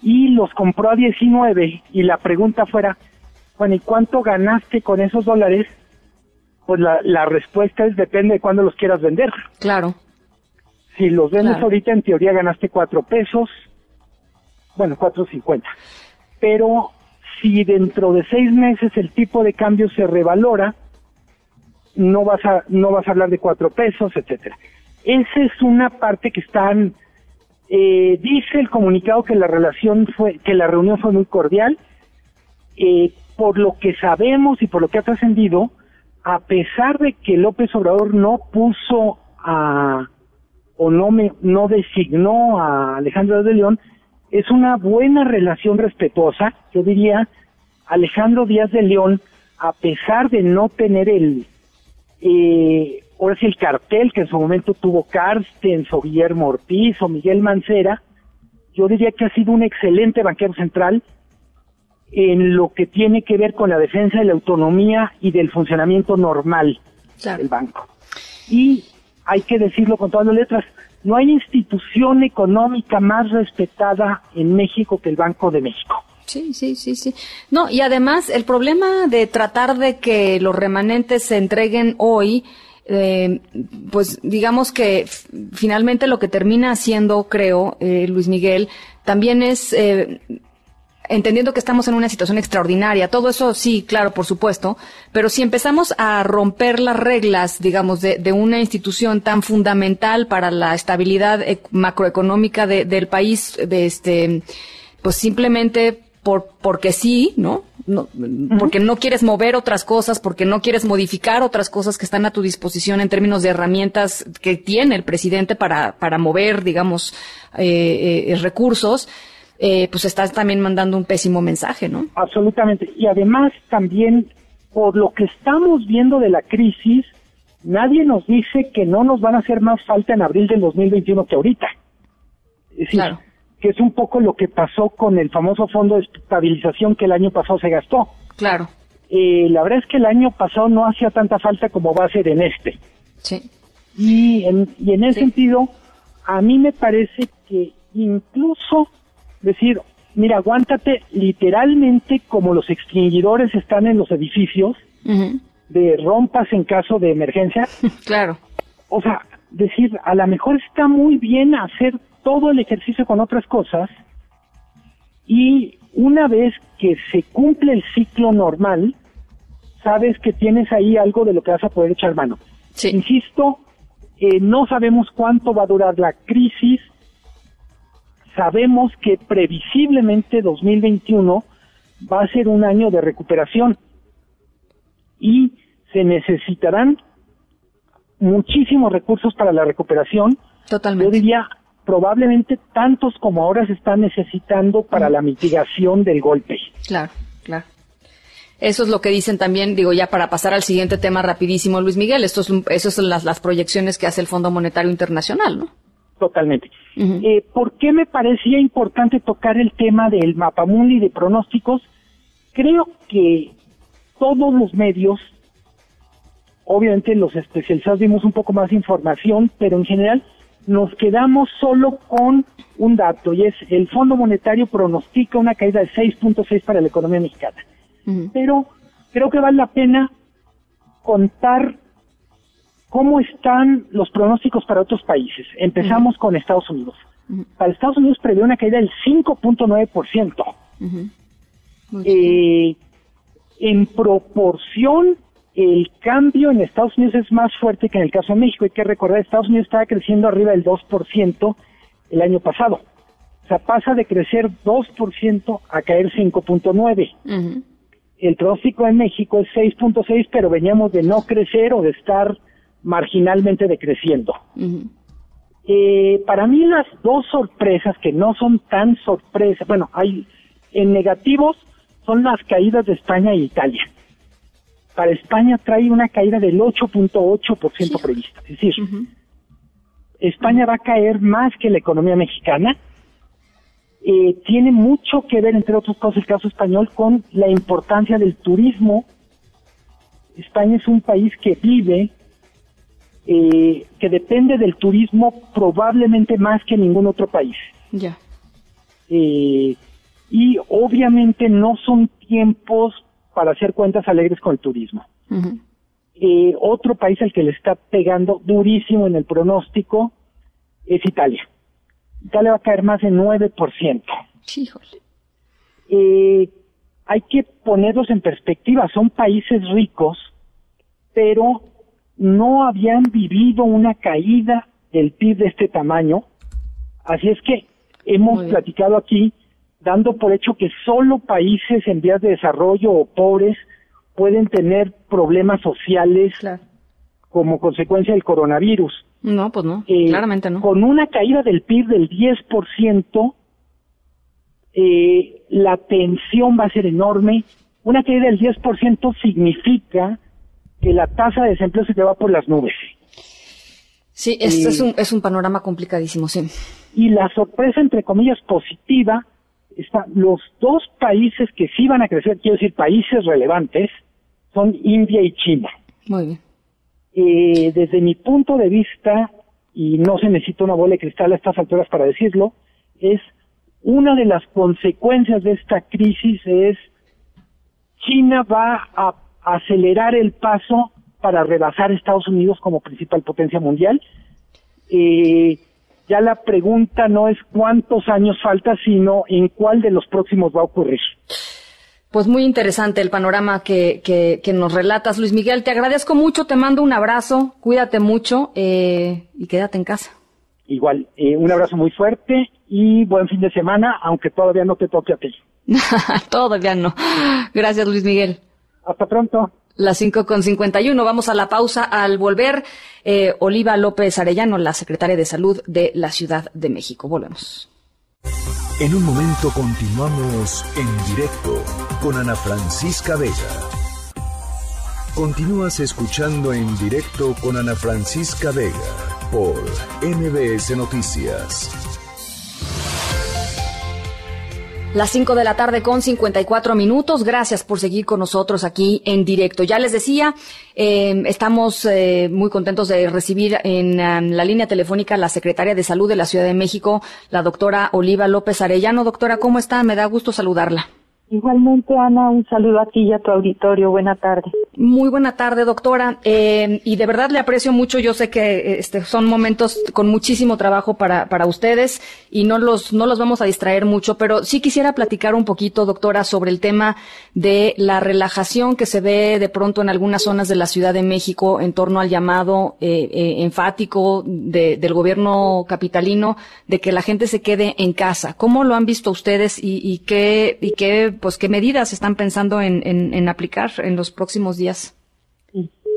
y los compró a 19 y la pregunta fuera, bueno, ¿y cuánto ganaste con esos dólares? Pues la respuesta es depende de cuándo los quieras vender. Claro. Si los vendes ahorita, en teoría ganaste $4, bueno, 4.50. Pero si dentro de 6 meses el tipo de cambio se revalora, no vas a hablar de $4, etcétera. Esa es una parte que están, dice el comunicado que la reunión fue muy cordial. Por lo que sabemos y por lo que ha trascendido, a pesar de que López Obrador no puso no designó a Alejandro Díaz de León, es una buena relación respetuosa. Yo diría, Alejandro Díaz de León, a pesar de no tener el cartel que en su momento tuvo Carstens o Guillermo Ortiz o Miguel Mancera, yo diría que ha sido un excelente banquero central en lo que tiene que ver con la defensa de la autonomía y del funcionamiento normal del banco. Y hay que decirlo con todas las letras, no hay institución económica más respetada en México que el Banco de México. Sí, sí, sí, sí. No, y además el problema de tratar de que los remanentes se entreguen hoy, pues digamos que finalmente lo que termina haciendo, creo, Luis Miguel, también es, entendiendo que estamos en una situación extraordinaria, todo eso sí, claro, por supuesto, pero si empezamos a romper las reglas, digamos, de una institución tan fundamental para la estabilidad macroeconómica del país, pues simplemente porque sí, ¿no? Porque no quieres mover otras cosas, porque no quieres modificar otras cosas que están a tu disposición en términos de herramientas que tiene el presidente para mover, digamos, recursos, pues estás también mandando un pésimo mensaje, ¿no? Absolutamente. Y además también, por lo que estamos viendo de la crisis, nadie nos dice que no nos van a hacer más falta en abril del 2021 que ahorita. Es decir, claro, que es un poco lo que pasó con el famoso Fondo de Estabilización que el año pasado se gastó. Claro. La verdad es que el año pasado no hacía tanta falta como va a ser en este. Sí. Y en ese sentido, a mí me parece que incluso decir, mira, aguántate, literalmente como los extinguidores están en los edificios, de rompas en caso de emergencia. Claro. O sea, decir, a lo mejor está muy bien hacer todo el ejercicio con otras cosas y una vez que se cumple el ciclo normal, sabes que tienes ahí algo de lo que vas a poder echar mano. Sí. Insisto, no sabemos cuánto va a durar la crisis. Sabemos que previsiblemente 2021 va a ser un año de recuperación y se necesitarán muchísimos recursos para la recuperación. Totalmente. Yo diría probablemente tantos como ahora se están necesitando para la mitigación del golpe. Claro, claro. Eso es lo que dicen también, digo, ya para pasar al siguiente tema rapidísimo, Luis Miguel, esas son las proyecciones que hace el Fondo Monetario Internacional, ¿no? Totalmente. Uh-huh. ¿Por qué me parecía importante tocar el tema del mapamundi de pronósticos? Creo que todos los medios, obviamente los especializados dimos un poco más de información, pero en general nos quedamos solo con un dato, y es el Fondo Monetario pronostica una caída de 6.6 para la economía mexicana. Uh-huh. Pero creo que vale la pena contar cómo están los pronósticos para otros países. Empezamos uh-huh. con Estados Unidos. Uh-huh. Para Estados Unidos prevé una caída del 5.9%. Uh-huh. En proporción, el cambio en Estados Unidos es más fuerte que en el caso de México. Hay que recordar, Estados Unidos estaba creciendo arriba del 2% el año pasado. O sea, pasa de crecer 2% a caer 5.9%. Uh-huh. El pronóstico en México es 6.6%, pero veníamos de no crecer o de estar marginalmente decreciendo. Uh-huh. Para mí las dos sorpresas, que no son tan sorpresas, bueno, hay en negativos, son las caídas de España e Italia. Para España trae una caída del 8.8% sí. prevista. Es decir, uh-huh. España va a caer más que la economía mexicana. Tiene mucho que ver, entre otras cosas, el caso español con la importancia del turismo. España es un país que vive, que depende del turismo probablemente más que ningún otro país. Ya. Y obviamente no son tiempos para hacer cuentas alegres con el turismo. Uh-huh. Otro país al que le está pegando durísimo en el pronóstico es Italia. Ya le va a caer más de 9%. Híjole. Hay que ponerlos en perspectiva. Son países ricos, pero no habían vivido una caída del PIB de este tamaño. Así es que hemos platicado aquí, dando por hecho que solo países en vías de desarrollo o pobres pueden tener problemas sociales claro. como consecuencia del coronavirus. No, pues no, claramente no. Con una caída del PIB del 10%, la tensión va a ser enorme. Una caída del 10% significa que la tasa de desempleo se te va por las nubes. Sí, es un panorama complicadísimo, sí. Y la sorpresa, entre comillas, positiva, está los dos países que sí van a crecer, quiero decir, países relevantes, son India y China. Muy bien. Desde mi punto de vista, y no se necesita una bola de cristal a estas alturas para decirlo, es una de las consecuencias de esta crisis es China va a acelerar el paso para rebasar a Estados Unidos como principal potencia mundial. Ya la pregunta no es cuántos años falta, sino en cuál de los próximos va a ocurrir. Pues muy interesante el panorama que nos relatas, Luis Miguel. Te agradezco mucho, te mando un abrazo, cuídate mucho y quédate en casa. Igual, un abrazo muy fuerte y buen fin de semana, aunque todavía no te toque a ti. Todavía no. Gracias, Luis Miguel. Hasta pronto. Las 5:51, vamos a la pausa. Al volver, Oliva López Arellano, la secretaria de Salud de la Ciudad de México. Volvemos. En un momento continuamos en directo con Ana Francisca Vega. Continúas escuchando en directo con Ana Francisca Vega por MBS Noticias. Las 5:54 p.m. Gracias por seguir con nosotros aquí en directo. Ya les decía, estamos muy contentos de recibir en la línea telefónica a la secretaria de Salud de la Ciudad de México, la doctora Oliva López Arellano. Doctora, ¿cómo está? Me da gusto saludarla. Igualmente, Ana, un saludo a ti y a tu auditorio. Buena tarde. Muy buena tarde, doctora, y de verdad le aprecio mucho. Yo sé que son momentos con muchísimo trabajo para ustedes y no los vamos a distraer mucho, pero sí quisiera platicar un poquito, doctora, sobre el tema de la relajación que se ve de pronto en algunas zonas de la Ciudad de México en torno al llamado enfático del gobierno capitalino de que la gente se quede en casa. ¿Cómo lo han visto ustedes y qué medidas están pensando en aplicar en los próximos días?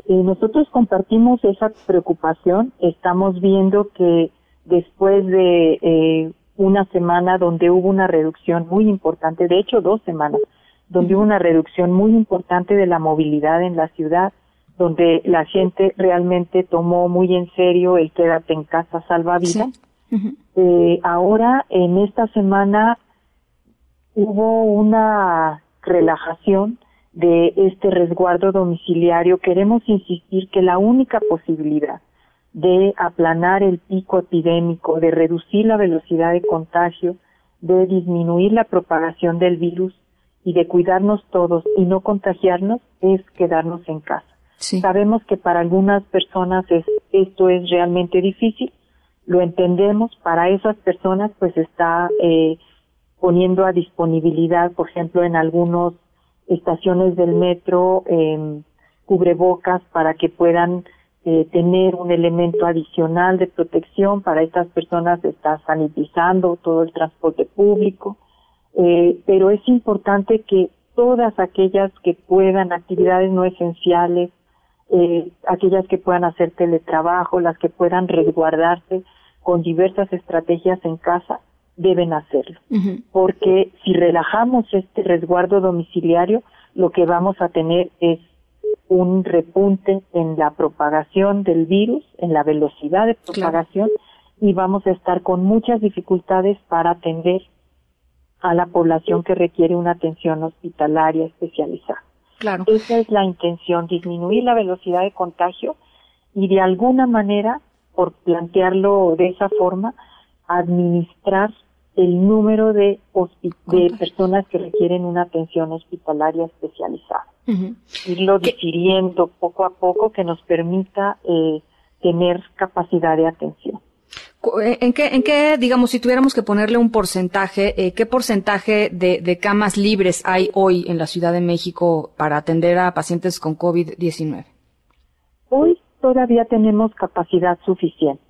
Nosotros compartimos esa preocupación. Estamos viendo que después de una semana donde hubo una reducción muy importante, de hecho 2 semanas, donde hubo una reducción muy importante de la movilidad en la ciudad, donde la gente realmente tomó muy en serio el quédate en casa, salva vida. Sí. Ahora, en esta semana, hubo una relajación de este resguardo domiciliario. Queremos insistir que la única posibilidad de aplanar el pico epidémico, de reducir la velocidad de contagio, de disminuir la propagación del virus y de cuidarnos todos y no contagiarnos es quedarnos en casa. Sí. Sabemos que para algunas personas esto es realmente difícil, lo entendemos. Para esas personas pues está poniendo a disponibilidad, por ejemplo, en algunos estaciones del metro, cubrebocas para que puedan tener un elemento adicional de protección. Para estas personas se está sanitizando todo el transporte público, pero es importante que todas aquellas que puedan, actividades no esenciales, aquellas que puedan hacer teletrabajo, las que puedan resguardarse con diversas estrategias en casa, deben hacerlo, porque si relajamos este resguardo domiciliario, lo que vamos a tener es un repunte en la propagación del virus, en la velocidad de propagación, claro, y vamos a estar con muchas dificultades para atender a la población que requiere una atención hospitalaria especializada. Claro. Esa es la intención, disminuir la velocidad de contagio y de alguna manera, por plantearlo de esa forma, administrar el número de personas que requieren una atención hospitalaria especializada. Irlo difiriendo poco a poco que nos permita tener capacidad de atención. ¿En qué, digamos, si tuviéramos que ponerle un porcentaje, qué porcentaje de camas libres hay hoy en la Ciudad de México para atender a pacientes con COVID-19? Hoy todavía tenemos capacidad suficiente.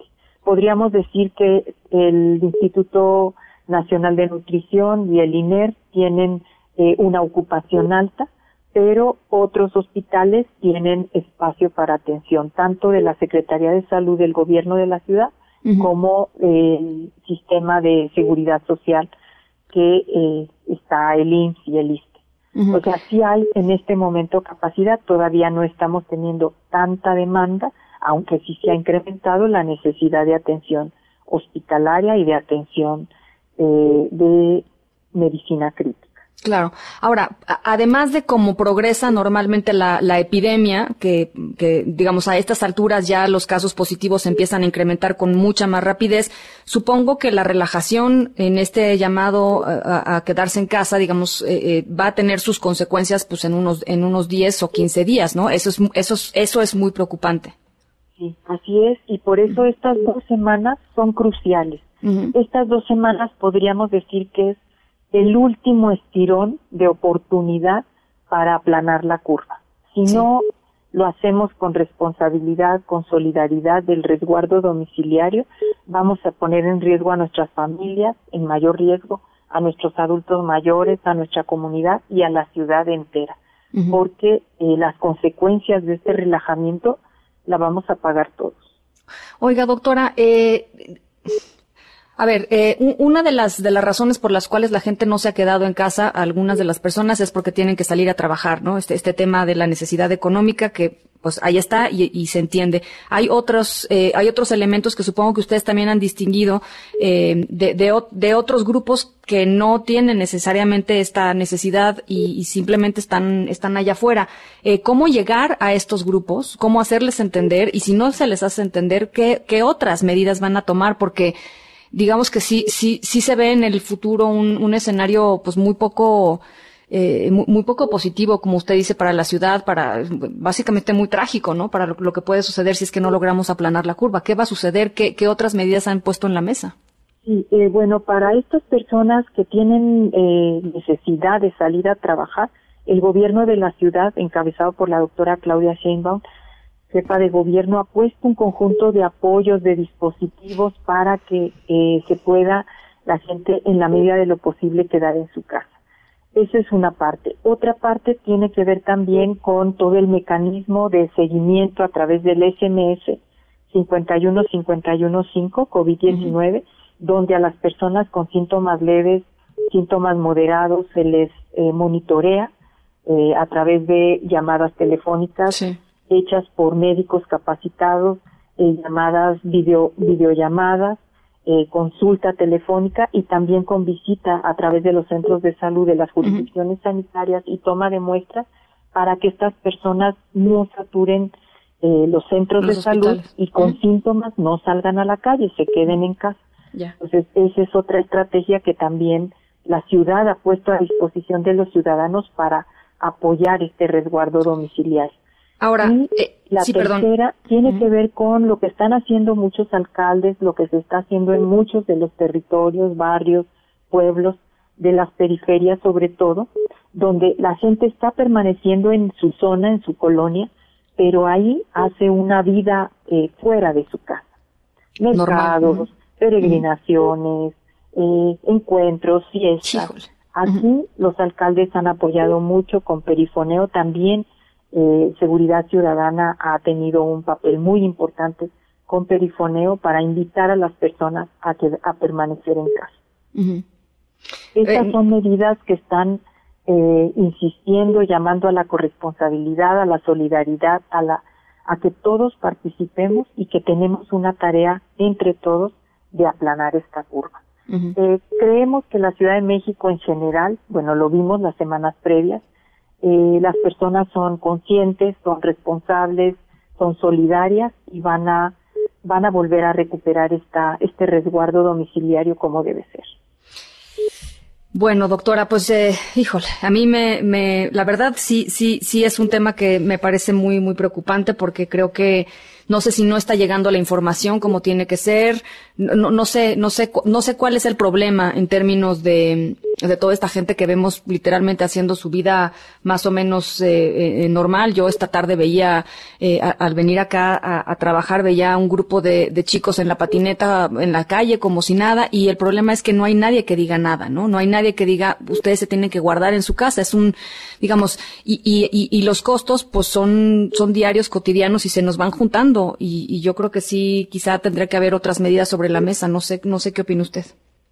Podríamos decir que el Instituto Nacional de Nutrición y el INER tienen una ocupación alta, pero otros hospitales tienen espacio para atención, tanto de la Secretaría de Salud del Gobierno de la Ciudad como el Sistema de Seguridad Social, que está el IMSS y el ISSSTE. O sea, sí hay en este momento capacidad, todavía no estamos teniendo tanta demanda, aunque sí se ha incrementado la necesidad de atención hospitalaria y de atención de medicina crítica. Claro. Ahora, además de cómo progresa normalmente la epidemia, que digamos a estas alturas ya los casos positivos empiezan a incrementar con mucha más rapidez, supongo que la relajación en este llamado a quedarse en casa, digamos, va a tener sus consecuencias pues en unos 10 o 15 días, ¿no? Eso es muy preocupante. Sí, así es, y por eso estas 2 semanas son cruciales. Estas 2 semanas podríamos decir que es el último estirón de oportunidad para aplanar la curva. Si no lo hacemos con responsabilidad, con solidaridad del resguardo domiciliario, vamos a poner en riesgo a nuestras familias, en mayor riesgo a nuestros adultos mayores, a nuestra comunidad y a la ciudad entera, porque las consecuencias de este relajamiento la vamos a pagar todos. Oiga, doctora, a ver, una de las razones por las cuales la gente no se ha quedado en casa, algunas de las personas, es porque tienen que salir a trabajar, ¿no? Este tema de la necesidad económica que pues ahí está y se entiende. Hay otros elementos que supongo que ustedes también han distinguido de otros grupos que no tienen necesariamente esta necesidad y simplemente están allá afuera. ¿Cómo llegar a estos grupos? ¿Cómo hacerles entender? Y si no se les hace entender, ¿qué otras medidas van a tomar? Porque digamos que sí se ve en el futuro un escenario pues muy poco muy poco positivo, como usted dice, para la ciudad, para básicamente muy trágico, ¿no? Para lo que puede suceder si es que no logramos aplanar la curva. ¿Qué va a suceder? ¿Qué otras medidas han puesto en la mesa? Sí, bueno, para estas personas que tienen necesidad de salir a trabajar, el gobierno de la ciudad, encabezado por la doctora Claudia Sheinbaum, jefa de gobierno, ha puesto un conjunto de apoyos, de dispositivos para que se pueda la gente, en la medida de lo posible, quedar en su casa. Esa es una parte. Otra parte tiene que ver también con todo el mecanismo de seguimiento a través del SMS 51515 COVID-19, donde a las personas con síntomas leves, síntomas moderados, se les monitorea a través de llamadas telefónicas hechas por médicos capacitados, llamadas, videollamadas, consulta telefónica y también con visita a través de los centros de salud de las jurisdicciones sanitarias y toma de muestras para que estas personas no saturen los centros de salud y con síntomas no salgan a la calle, se queden en casa. Entonces, esa es otra estrategia que también la ciudad ha puesto a disposición de los ciudadanos para apoyar este resguardo domiciliario. Ahora, y la tercera tiene que ver con lo que están haciendo muchos alcaldes, lo que se está haciendo en muchos de los territorios, barrios, pueblos, de las periferias sobre todo, donde la gente está permaneciendo en su zona, en su colonia, pero ahí hace una vida fuera de su casa. Mercados, peregrinaciones, encuentros, fiestas. Así los alcaldes han apoyado mucho con perifoneo. También Seguridad Ciudadana ha tenido un papel muy importante con perifoneo para invitar a las personas a permanecer en casa. Estas son medidas que están insistiendo, llamando a la corresponsabilidad, a la solidaridad, a que todos participemos y que tenemos una tarea entre todos de aplanar esta curva. Creemos que la Ciudad de México en general, bueno, lo vimos las semanas previas, las personas son conscientes, son responsables, son solidarias y van a volver a recuperar este resguardo domiciliario como debe ser. Bueno, doctora, pues, híjole, a mí la verdad sí es un tema que me parece muy, muy preocupante porque creo que no sé si no está llegando la información como tiene que ser, no sé cuál es el problema en términos de toda esta gente que vemos literalmente haciendo su vida más o menos normal. Yo esta tarde veía, al venir acá a trabajar, veía a un grupo de chicos en la patineta, en la calle, como si nada, y el problema es que no hay nadie que diga nada, ¿no? No hay nadie que diga, ustedes se tienen que guardar en su casa. Es un, digamos, y los costos, pues son diarios, cotidianos y se nos van juntando. Y yo creo que sí, quizá tendría que haber otras medidas sobre la mesa. No sé qué opina usted.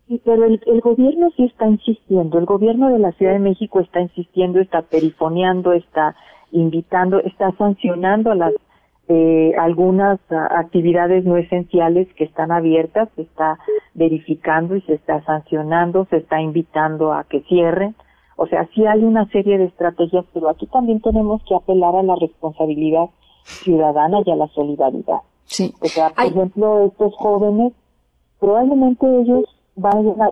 Sí, pero el gobierno sí está insistiendo. El gobierno de la Ciudad de México está insistiendo, está perifoneando, está invitando, está sancionando algunas actividades no esenciales que están abiertas, se está verificando y se está sancionando, se está invitando a que cierren. O sea, sí hay una serie de estrategias, pero aquí también tenemos que apelar a la responsabilidad ciudadana y a la solidaridad. Sí. O sea, por ejemplo, estos jóvenes, probablemente ellos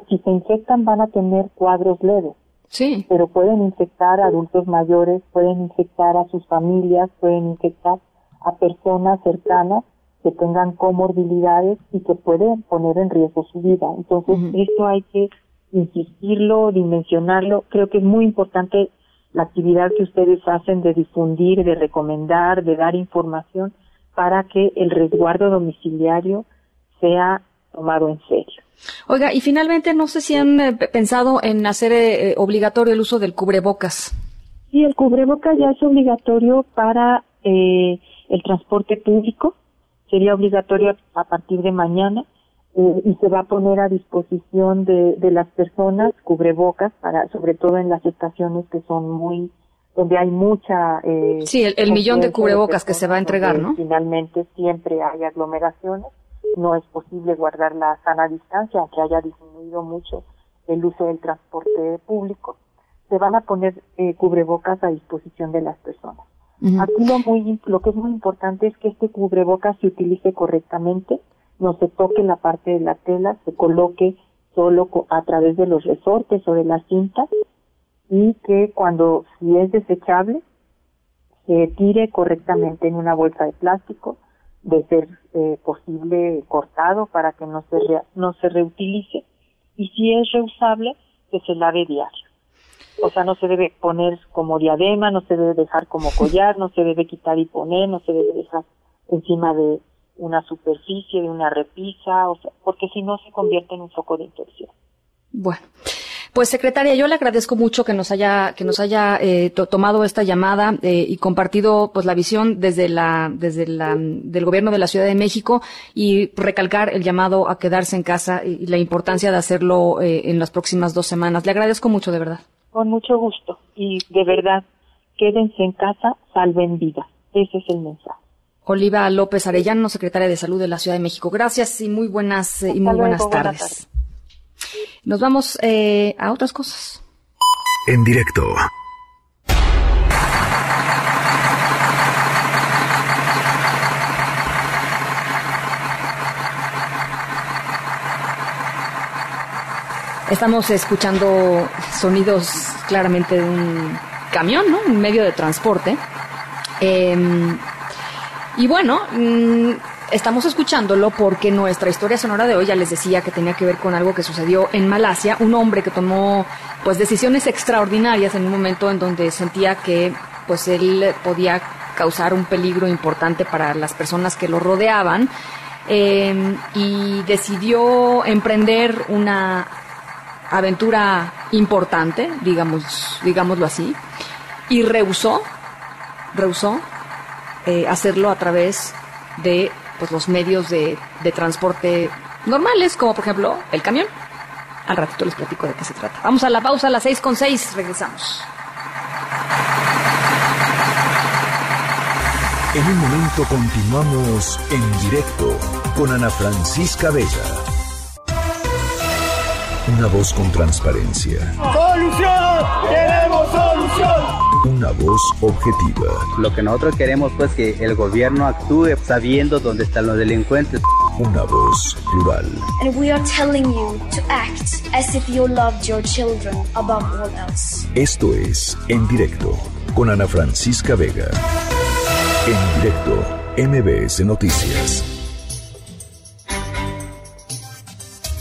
si se infectan van a tener cuadros leves. Sí. Pero pueden infectar a adultos mayores, pueden infectar a sus familias, pueden infectar a personas cercanas que tengan comorbilidades y que pueden poner en riesgo su vida. Entonces, esto hay que insistirlo, dimensionarlo. Creo que es muy importante la actividad que ustedes hacen de difundir, de recomendar, de dar información para que el resguardo domiciliario sea tomado en serio. Oiga, y finalmente, no sé si han pensado en hacer obligatorio el uso del cubrebocas. Sí, el cubrebocas ya es obligatorio para el transporte público, sería obligatorio a partir de mañana, y se va a poner a disposición de las personas cubrebocas, para sobre todo en las estaciones que son donde hay mucha... sí, el millón de cubrebocas que se va a entregar, ¿no? Finalmente siempre hay aglomeraciones, no es posible guardar la sana distancia, aunque haya disminuido mucho el uso del transporte público, se van a poner cubrebocas a disposición de las personas. Aquí lo que es muy importante es que este cubrebocas se utilice correctamente, no se toque la parte de la tela, se coloque solo a través de los resortes o de las cintas y que cuando, si es desechable, se tire correctamente en una bolsa de plástico, de ser posible cortado para que no se reutilice, y si es reusable, que se lave diario. O sea, no se debe poner como diadema, no se debe dejar como collar, no se debe quitar y poner, no se debe dejar encima de una superficie, de una repisa, o sea, porque si no se convierte en un foco de infección. Bueno, pues secretaria, yo le agradezco mucho que nos haya tomado esta llamada y compartido pues la visión del gobierno de la Ciudad de México, y recalcar el llamado a quedarse en casa y la importancia de hacerlo en las próximas 2 semanas. Le agradezco mucho, de verdad. Con mucho gusto, y de verdad, quédense en casa, salven vidas. Ese es el mensaje. Oliva López Arellano, secretaria de Salud de la Ciudad de México. Gracias y muy buenas tardes. Nos vamos a otras cosas. En directo. Estamos escuchando sonidos claramente de un camión, ¿no? Un medio de transporte. Y bueno, estamos escuchándolo porque nuestra historia sonora de hoy, ya les decía que tenía que ver con algo que sucedió en Malasia, un hombre que tomó pues decisiones extraordinarias en un momento en donde sentía que pues él podía causar un peligro importante para las personas que lo rodeaban, y decidió emprender una aventura importante, digámoslo así, y rehusó hacerlo a través de pues los medios de transporte normales, como por ejemplo el camión. Al ratito les platico de qué se trata. Vamos a la pausa, a las 6:06, regresamos. En un momento continuamos en directo con Ana Francisca Vega. Una voz con transparencia. ¡Solución! ¡Queremos solución! Una voz objetiva. Lo que nosotros queremos pues que el gobierno actúe sabiendo dónde están los delincuentes. Una voz plural. And we are telling you to act as if you loved your children above all else. Esto es En Directo con Ana Francisca Vega. En Directo, MBS Noticias.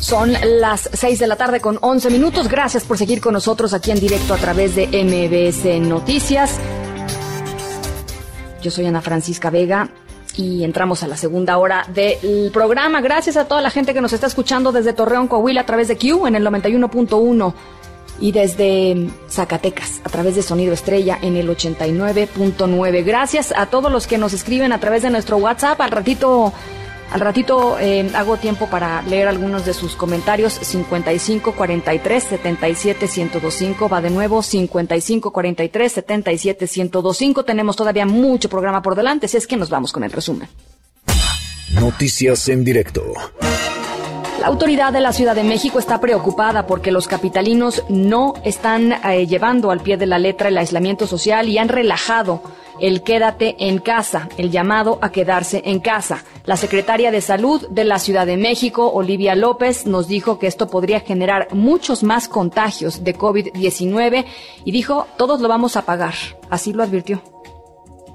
Son las 6:11 p.m. Gracias por seguir con nosotros aquí en directo a través de MBS Noticias. Yo soy Ana Francisca Vega y entramos a la segunda hora del programa. Gracias a toda la gente que nos está escuchando desde Torreón, Coahuila, a través de Q en el 91.1 y desde Zacatecas a través de Sonido Estrella en el 89.9. Gracias a todos los que nos escriben a través de nuestro WhatsApp. Al ratito hago tiempo para leer algunos de sus comentarios. 5543-77125. Va de nuevo, 5543-77125. Tenemos todavía mucho programa por delante, así es que nos vamos con el resumen. Noticias en directo. La autoridad de la Ciudad de México está preocupada porque los capitalinos no están llevando al pie de la letra el aislamiento social y han relajado el quédate en casa, el llamado a quedarse en casa. La secretaria de Salud de la Ciudad de México, Oliva López, nos dijo que esto podría generar muchos más contagios de COVID-19 y dijo, todos lo vamos a pagar. Así lo advirtió.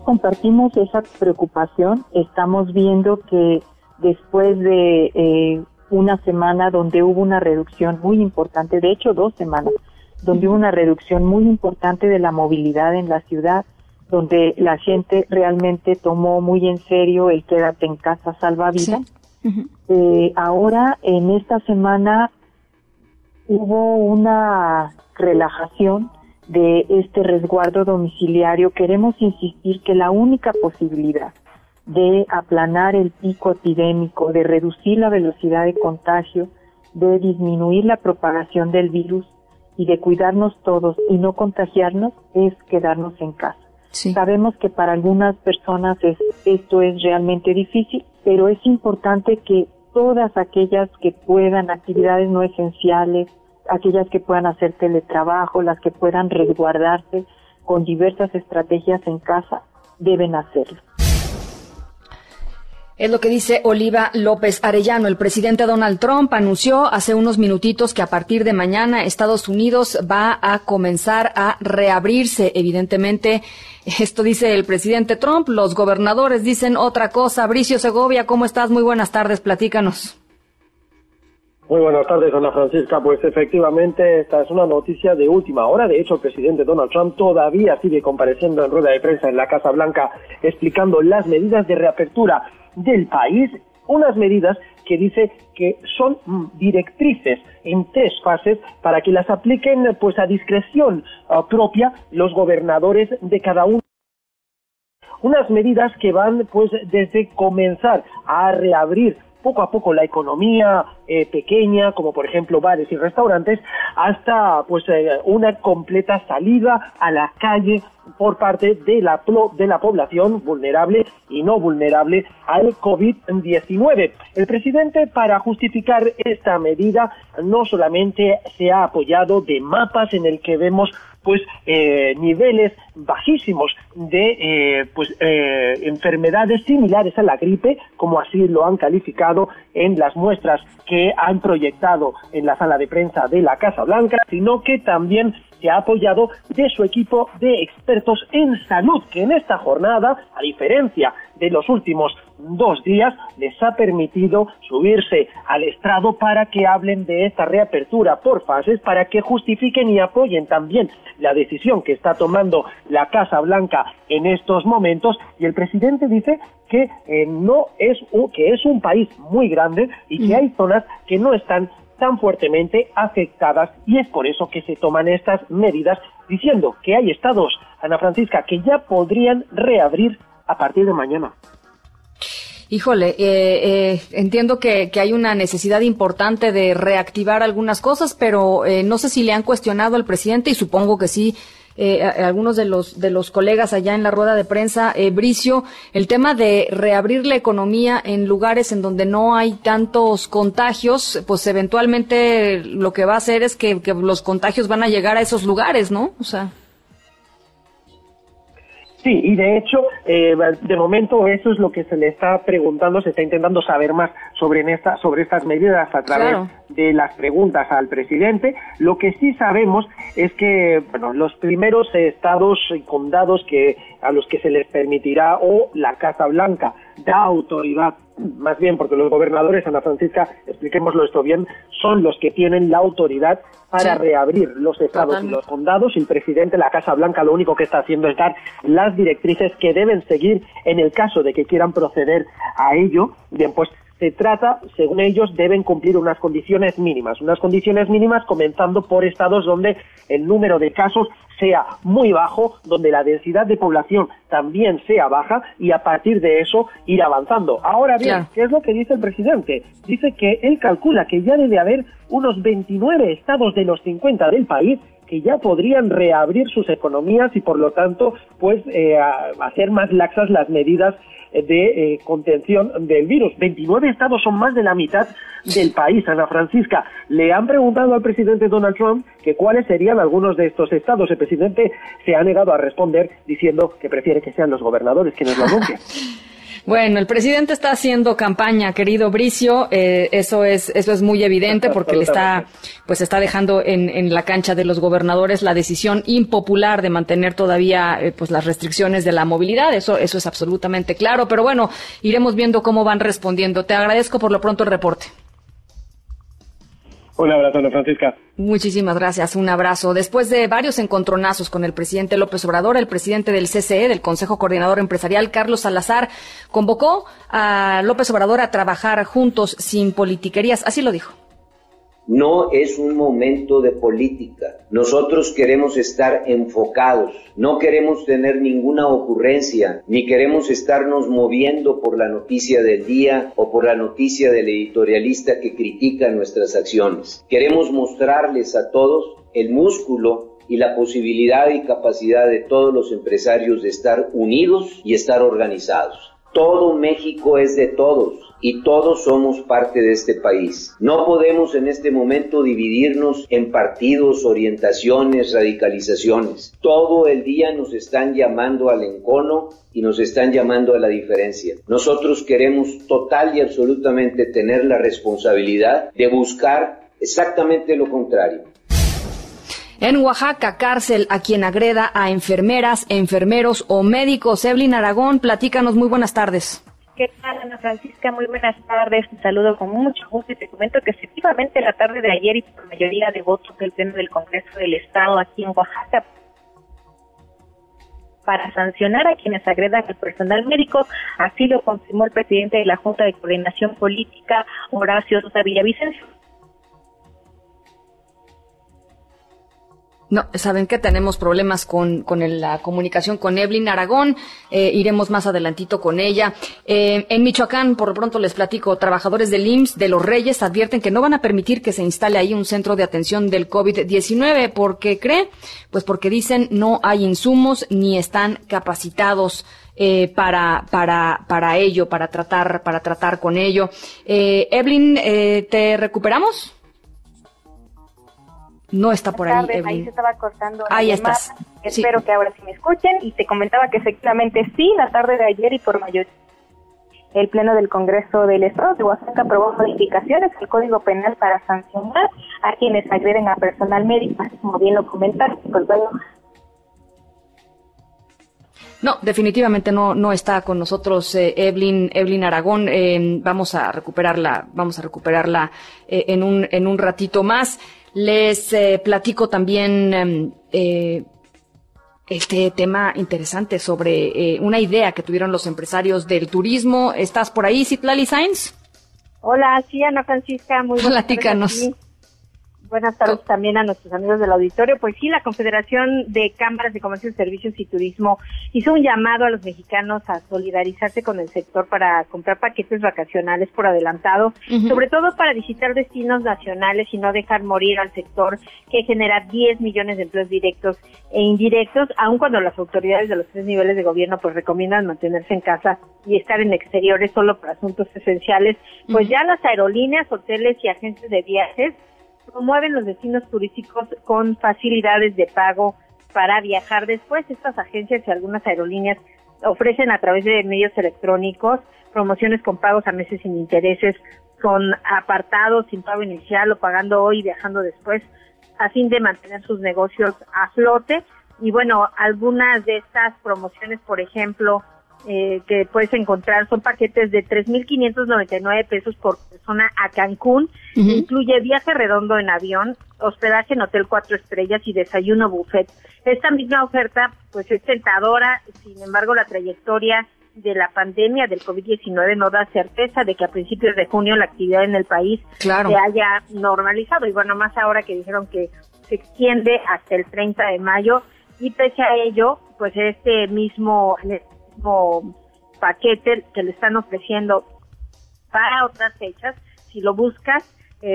Compartimos esa preocupación. Estamos viendo que después de una semana donde hubo una reducción muy importante, de hecho 2 semanas, donde hubo una reducción muy importante de la movilidad en la ciudad, donde la gente realmente tomó muy en serio el quédate en casa, salva vidas. Sí. Uh-huh. Ahora, en esta semana, hubo una relajación de este resguardo domiciliario. Queremos insistir que la única posibilidad de aplanar el pico epidémico, de reducir la velocidad de contagio, de disminuir la propagación del virus y de cuidarnos todos y no contagiarnos es quedarnos en casa. Sí. Sabemos que para algunas personas esto es realmente difícil, pero es importante que todas aquellas que puedan, actividades no esenciales, aquellas que puedan hacer teletrabajo, las que puedan resguardarse con diversas estrategias en casa, deben hacerlo. Es lo que dice Oliva López Arellano. El presidente Donald Trump anunció hace unos minutitos que a partir de mañana Estados Unidos va a comenzar a reabrirse. Evidentemente, esto dice el presidente Trump. Los gobernadores dicen otra cosa. Bricio Segovia, ¿cómo estás? Muy buenas tardes, platícanos. Muy buenas tardes, Ana Francisca. Pues efectivamente esta es una noticia de última hora. De hecho, el presidente Donald Trump todavía sigue compareciendo en rueda de prensa en la Casa Blanca explicando las medidas de reapertura del país, unas medidas que dice que son directrices en tres fases para que las apliquen pues a discreción propia los gobernadores de cada uno. Unas medidas que van pues desde comenzar a reabrir poco a poco la economía pequeña, como por ejemplo bares y restaurantes, hasta pues una completa salida a la calle por parte de la población vulnerable y no vulnerable al COVID-19. El presidente, para justificar esta medida, no solamente se ha apoyado de mapas en el que vemos pues niveles bajísimos de enfermedades similares a la gripe, como así lo han calificado en las muestras que han proyectado en la sala de prensa de la Casa Blanca, sino que también se ha apoyado de su equipo de expertos en salud, que en esta jornada, a diferencia de los últimos dos días, les ha permitido subirse al estrado para que hablen de esta reapertura por fases, para que justifiquen y apoyen también la decisión que está tomando la Casa Blanca en estos momentos. Y el presidente dice que es un país muy grande y que hay zonas que no están tan fuertemente afectadas, y es por eso que se toman estas medidas, diciendo que hay estados, Ana Francisca, que ya podrían reabrir a partir de mañana. Híjole, entiendo que hay una necesidad importante de reactivar algunas cosas, pero no sé si le han cuestionado al presidente, y supongo que sí, algunos de los colegas allá en la rueda de prensa, Bricio, el tema de reabrir la economía en lugares en donde no hay tantos contagios, pues eventualmente lo que va a hacer es que los contagios van a llegar a esos lugares, ¿no? O sea. Sí, y de hecho, de momento eso es lo que se le está preguntando, se está intentando saber más sobre estas medidas a través de las preguntas al presidente. Lo que sí sabemos es que los primeros estados y condados a los que se les permitirá, o la Casa Blanca da autoridad, más bien porque los gobernadores, Ana Francisca, expliquémoslo esto bien, son los que tienen la autoridad para reabrir los estados y los condados, y el presidente, la Casa Blanca, lo único que está haciendo es dar las directrices que deben seguir en el caso de que quieran proceder a ello. Bien, pues se trata, según ellos, deben cumplir unas condiciones mínimas, comenzando por estados donde el número de casos sea muy bajo, donde la densidad de población también sea baja, y a partir de eso ir avanzando. Ahora bien, ¿qué es lo que dice el presidente? Dice que él calcula que ya debe haber unos 29 estados de los 50 del país que ya podrían reabrir sus economías y, por lo tanto, pues hacer más laxas las medidas de contención del virus. 29 estados son más de la mitad del país, Ana Francisca. Le han preguntado al presidente Donald Trump que cuáles serían algunos de estos estados. El presidente se ha negado a responder, diciendo que prefiere que sean los gobernadores quienes lo anuncien. Bueno, el presidente está haciendo campaña, querido Bricio, eso es muy evidente, porque le está dejando en la cancha de los gobernadores la decisión impopular de mantener todavía las restricciones de la movilidad. Eso es absolutamente claro, pero bueno, iremos viendo cómo van respondiendo. Te agradezco por lo pronto el reporte. Un abrazo, Ana Francisca. Muchísimas gracias, un abrazo. Después de varios encontronazos con el presidente López Obrador, el presidente del CCE, del Consejo Coordinador Empresarial, Carlos Salazar, convocó a López Obrador a trabajar juntos sin politiquerías. Así lo dijo. No es un momento de política. Nosotros queremos estar enfocados, no queremos tener ninguna ocurrencia, ni queremos estarnos moviendo por la noticia del día o por la noticia del editorialista que critica nuestras acciones. Queremos mostrarles a todos el músculo y la posibilidad y capacidad de todos los empresarios de estar unidos y estar organizados. Todo México es de todos y todos somos parte de este país. No podemos en este momento dividirnos en partidos, orientaciones, radicalizaciones. Todo el día nos están llamando al encono y nos están llamando a la diferencia. Nosotros queremos total y absolutamente tener la responsabilidad de buscar exactamente lo contrario. En Oaxaca, cárcel a quien agreda a enfermeras, enfermeros o médicos. Evelyn Aragón, platícanos, muy buenas tardes. ¿Qué tal, Ana Francisca? Muy buenas tardes, te saludo con mucho gusto y te comento que efectivamente la tarde de ayer y por mayoría de votos del Pleno del Congreso del Estado aquí en Oaxaca para sancionar a quienes agredan al personal médico, así lo confirmó el presidente de la Junta de Coordinación Política, Horacio Sosa Villavicencio. No, saben que tenemos problemas con la comunicación con Evelyn Aragón, iremos más adelantito con ella. En Michoacán, por lo pronto les platico, trabajadores del IMSS de Los Reyes advierten que no van a permitir que se instale ahí un centro de atención del COVID-19. ¿Por qué cree? Pues porque dicen no hay insumos ni están capacitados para ello, para tratar con ello. Evelyn, ¿te recuperamos? No está por ahí, Evelyn. Ahí se estaba cortando. Ahí estás. Espero que ahora sí me escuchen. Y te comentaba que efectivamente sí, la tarde de ayer y por mayoría, el Pleno del Congreso del Estado de Oaxaca aprobó modificaciones al Código Penal para sancionar a quienes agreden a personal médico, así como bien lo comentaste, pues bueno. No, definitivamente no está con nosotros Evelyn Aragón. Vamos a recuperarla en un ratito más. Les platico también este tema interesante sobre una idea que tuvieron los empresarios del turismo. ¿Estás por ahí, Citlali Sainz? Hola, sí, Ana Francisca, muy buenas tardes. Buenas tardes también a nuestros amigos del auditorio. Pues sí, la Confederación de Cámaras de Comercio, Servicios y Turismo hizo un llamado a los mexicanos a solidarizarse con el sector para comprar paquetes vacacionales por adelantado, sobre todo para visitar destinos nacionales y no dejar morir al sector que genera 10 millones de empleos directos e indirectos, aun cuando las autoridades de los tres niveles de gobierno pues recomiendan mantenerse en casa y estar en exteriores solo para asuntos esenciales. Pues ya las aerolíneas, hoteles y agencias de viajes promueven los destinos turísticos con facilidades de pago para viajar. Después, estas agencias y algunas aerolíneas ofrecen a través de medios electrónicos promociones con pagos a meses sin intereses, con apartados sin pago inicial o pagando hoy y viajando después, a fin de mantener sus negocios a flote. Y bueno, algunas de estas promociones, por ejemplo, que puedes encontrar son paquetes de 3,599 pesos por persona a Cancún. Incluye viaje redondo en avión, hospedaje en hotel 4 estrellas y desayuno buffet. Esta misma oferta pues es tentadora, sin embargo la trayectoria de la pandemia del COVID-19 no da certeza de que a principios de junio la actividad en el país se haya normalizado, y bueno, más ahora que dijeron que se extiende hasta el 30 de mayo, y pese a ello, pues este mismo paquete que le están ofreciendo para otras fechas, si lo buscas,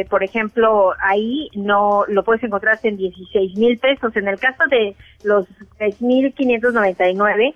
por ejemplo, ahí no lo puedes encontrar en 16,000 pesos. En el caso de los 3,599,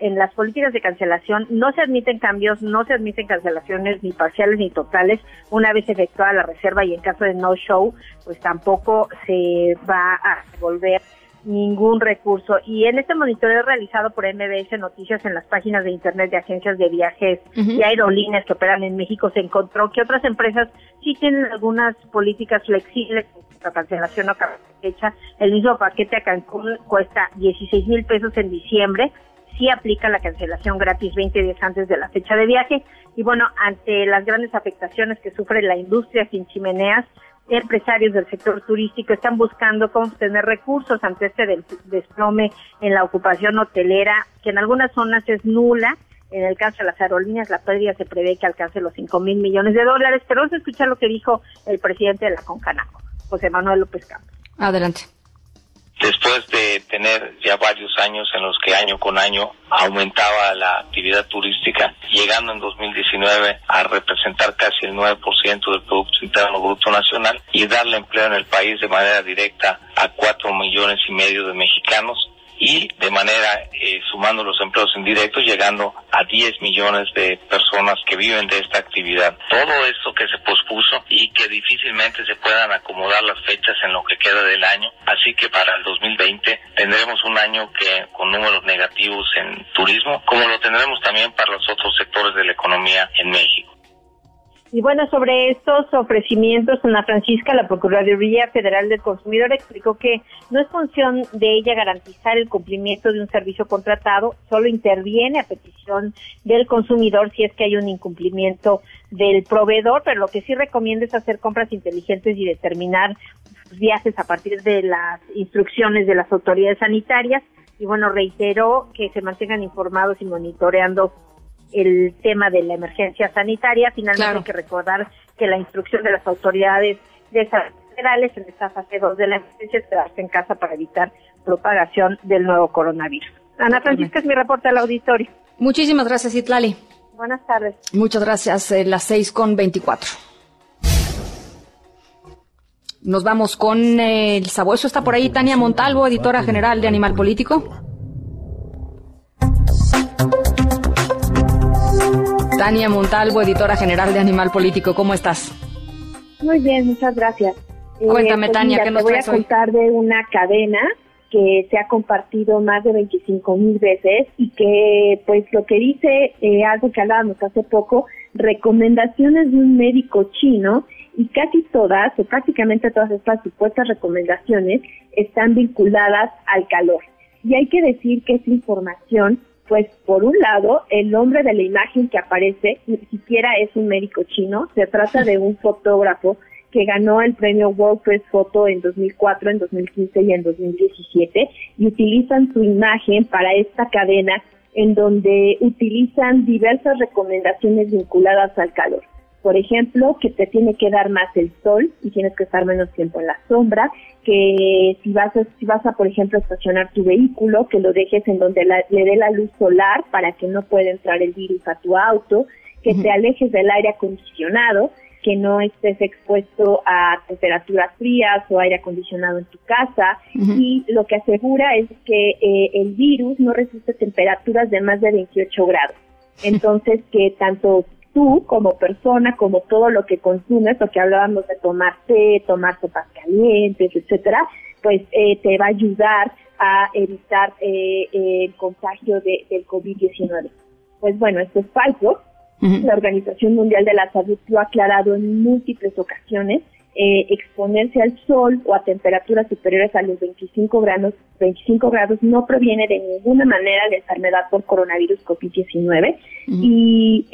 en las políticas de cancelación no se admiten cambios, no se admiten cancelaciones ni parciales ni totales. Una vez efectuada la reserva y en caso de no show, pues tampoco se va a devolver ningún recurso. Y en este monitoreo realizado por MBS Noticias en las páginas de internet de agencias de viajes y aerolíneas que operan en México, se encontró que otras empresas sí tienen algunas políticas flexibles para cancelación o fecha. El mismo paquete a Cancún cuesta 16,000 pesos en diciembre. Sí aplica la cancelación gratis 20 días antes de la fecha de viaje. Y bueno, ante las grandes afectaciones que sufre la industria sin chimeneas, empresarios del sector turístico están buscando cómo obtener recursos ante este desplome en la ocupación hotelera, que en algunas zonas es nula. En el caso de las aerolíneas, la pérdida se prevé que alcance los $5,000 millones, pero vamos a escuchar lo que dijo el presidente de la Concanaco, José Manuel López Campos. Adelante. Después de tener ya varios años en los que año con año aumentaba la actividad turística, llegando en 2019 a representar casi el 9% del Producto Interno Bruto Nacional y darle empleo en el país de manera directa a 4,5 millones de mexicanos, y de manera, sumando los empleos indirectos, llegando a 10 millones de personas que viven de esta actividad. Todo esto que se pospuso y que difícilmente se puedan acomodar las fechas en lo que queda del año, así que para el 2020 tendremos un año que con números negativos en turismo, como lo tendremos también para los otros sectores de la economía en México. Y bueno, sobre estos ofrecimientos, Ana Francisca, la Procuraduría Federal del Consumidor explicó que no es función de ella garantizar el cumplimiento de un servicio contratado, solo interviene a petición del consumidor si es que hay un incumplimiento del proveedor, pero lo que sí recomienda es hacer compras inteligentes y determinar sus viajes a partir de las instrucciones de las autoridades sanitarias. Y bueno, reitero que se mantengan informados y monitoreando el tema de la emergencia sanitaria. Finalmente, claro, hay que recordar que la instrucción de las autoridades de salud federales en esta fase 2 de la emergencia es quedarse en casa para evitar propagación del nuevo coronavirus. Ana Francisca, es mi reporte al auditorio. Muchísimas gracias, Itlali. Buenas tardes. Muchas gracias, las 6:24. Nos vamos con el sabueso. Está por ahí Tania Montalvo, editora general de Animal Político. Tania Montalvo, editora general de Animal Político, ¿cómo estás? Muy bien, muchas gracias. Cuéntame, Tania, mira, ¿qué nos traes hoy? Te voy a contar de una cadena que se ha compartido más de 25,000 veces y que, pues, lo que dice, algo que hablábamos hace poco, recomendaciones de un médico chino, y casi todas, o prácticamente todas estas supuestas recomendaciones, están vinculadas al calor. Y hay que decir que esa información, pues por un lado, el hombre de la imagen que aparece ni siquiera es un médico chino, se trata de un fotógrafo que ganó el premio World Press Photo en 2004, en 2015 y en 2017, y utilizan su imagen para esta cadena en donde utilizan diversas recomendaciones vinculadas al calor. Por ejemplo, que te tiene que dar más el sol y tienes que estar menos tiempo en la sombra, que si vas a, por ejemplo, estacionar tu vehículo, que lo dejes en donde le dé la luz solar para que no pueda entrar el virus a tu auto, que te alejes del aire acondicionado, que no estés expuesto a temperaturas frías o aire acondicionado en tu casa, y lo que asegura es que el virus no resiste temperaturas de más de 28 grados. Entonces, que tanto tú como persona, como todo lo que consumes, porque hablábamos de tomar té, tomar sopas calientes, etcétera, pues te va a ayudar a evitar el contagio del COVID-19. Pues bueno, esto es falso. La Organización Mundial de la Salud lo ha aclarado en múltiples ocasiones. Exponerse al sol o a temperaturas superiores a los 25 grados no proviene de ninguna manera de enfermedad por coronavirus COVID-19 y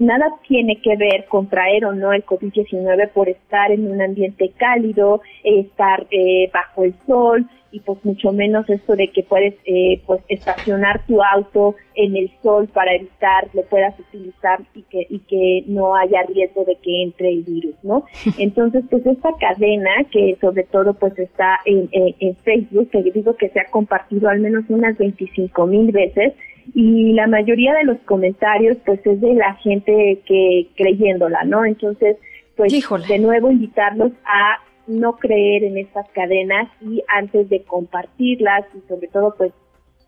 nada tiene que ver con traer o no el COVID-19 por estar en un ambiente cálido, estar bajo el sol, y pues mucho menos esto de que puedes pues estacionar tu auto en el sol para evitar lo puedas utilizar y que no haya riesgo de que entre el virus, ¿no? Entonces, pues esta cadena que sobre todo pues está en Facebook, que digo que se ha compartido al menos unas 25,000 veces, y la mayoría de los comentarios pues es de la gente que creyéndola, ¿no? Entonces, pues ¡híjole!, de nuevo invitarlos a no creer en estas cadenas, y antes de compartirlas y sobre todo pues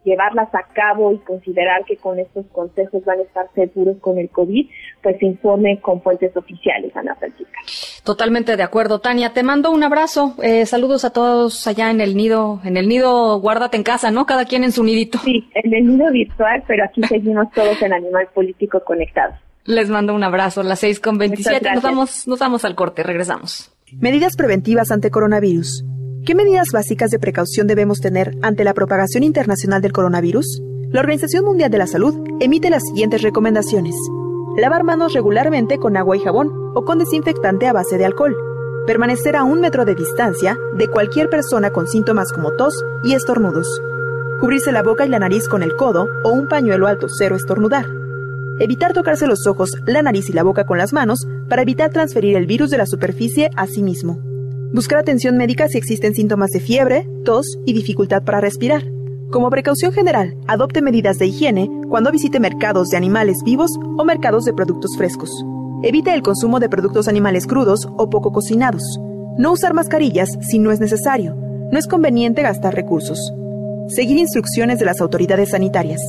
llevarlas a cabo y considerar que con estos consejos van a estar seguros con el COVID, pues se informen con fuentes oficiales, Ana Francisca. Totalmente de acuerdo, Tania. Te mando un abrazo. Saludos a todos allá en el nido. En el nido, guárdate en casa, ¿no? Cada quien en su nidito. Sí, en el nido virtual, pero aquí seguimos todos en Animal Político conectados. Les mando un abrazo. Las 6:27. Nos vamos al corte. Regresamos. Medidas preventivas ante coronavirus. ¿Qué medidas básicas de precaución debemos tener ante la propagación internacional del coronavirus? La Organización Mundial de la Salud emite las siguientes recomendaciones. Lavar manos regularmente con agua y jabón o con desinfectante a base de alcohol. Permanecer a 1 metro de distancia de cualquier persona con síntomas como tos y estornudos. Cubrirse la boca y la nariz con el codo o un pañuelo al toser o estornudar. Evitar tocarse los ojos, la nariz y la boca con las manos para evitar transferir el virus de la superficie a sí mismo. Buscar atención médica si existen síntomas de fiebre, tos y dificultad para respirar. Como precaución general, adopte medidas de higiene cuando visite mercados de animales vivos o mercados de productos frescos. Evite el consumo de productos animales crudos o poco cocinados. No usar mascarillas si no es necesario. No es conveniente gastar recursos. seguir instrucciones de las autoridades sanitarias,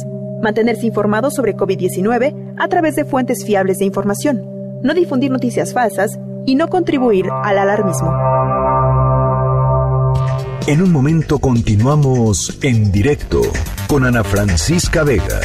mantenerse informados sobre COVID-19 a través de fuentes fiables de información, no difundir noticias falsas y no contribuir al alarmismo. En un momento continuamos en directo con Ana Francisca Vega.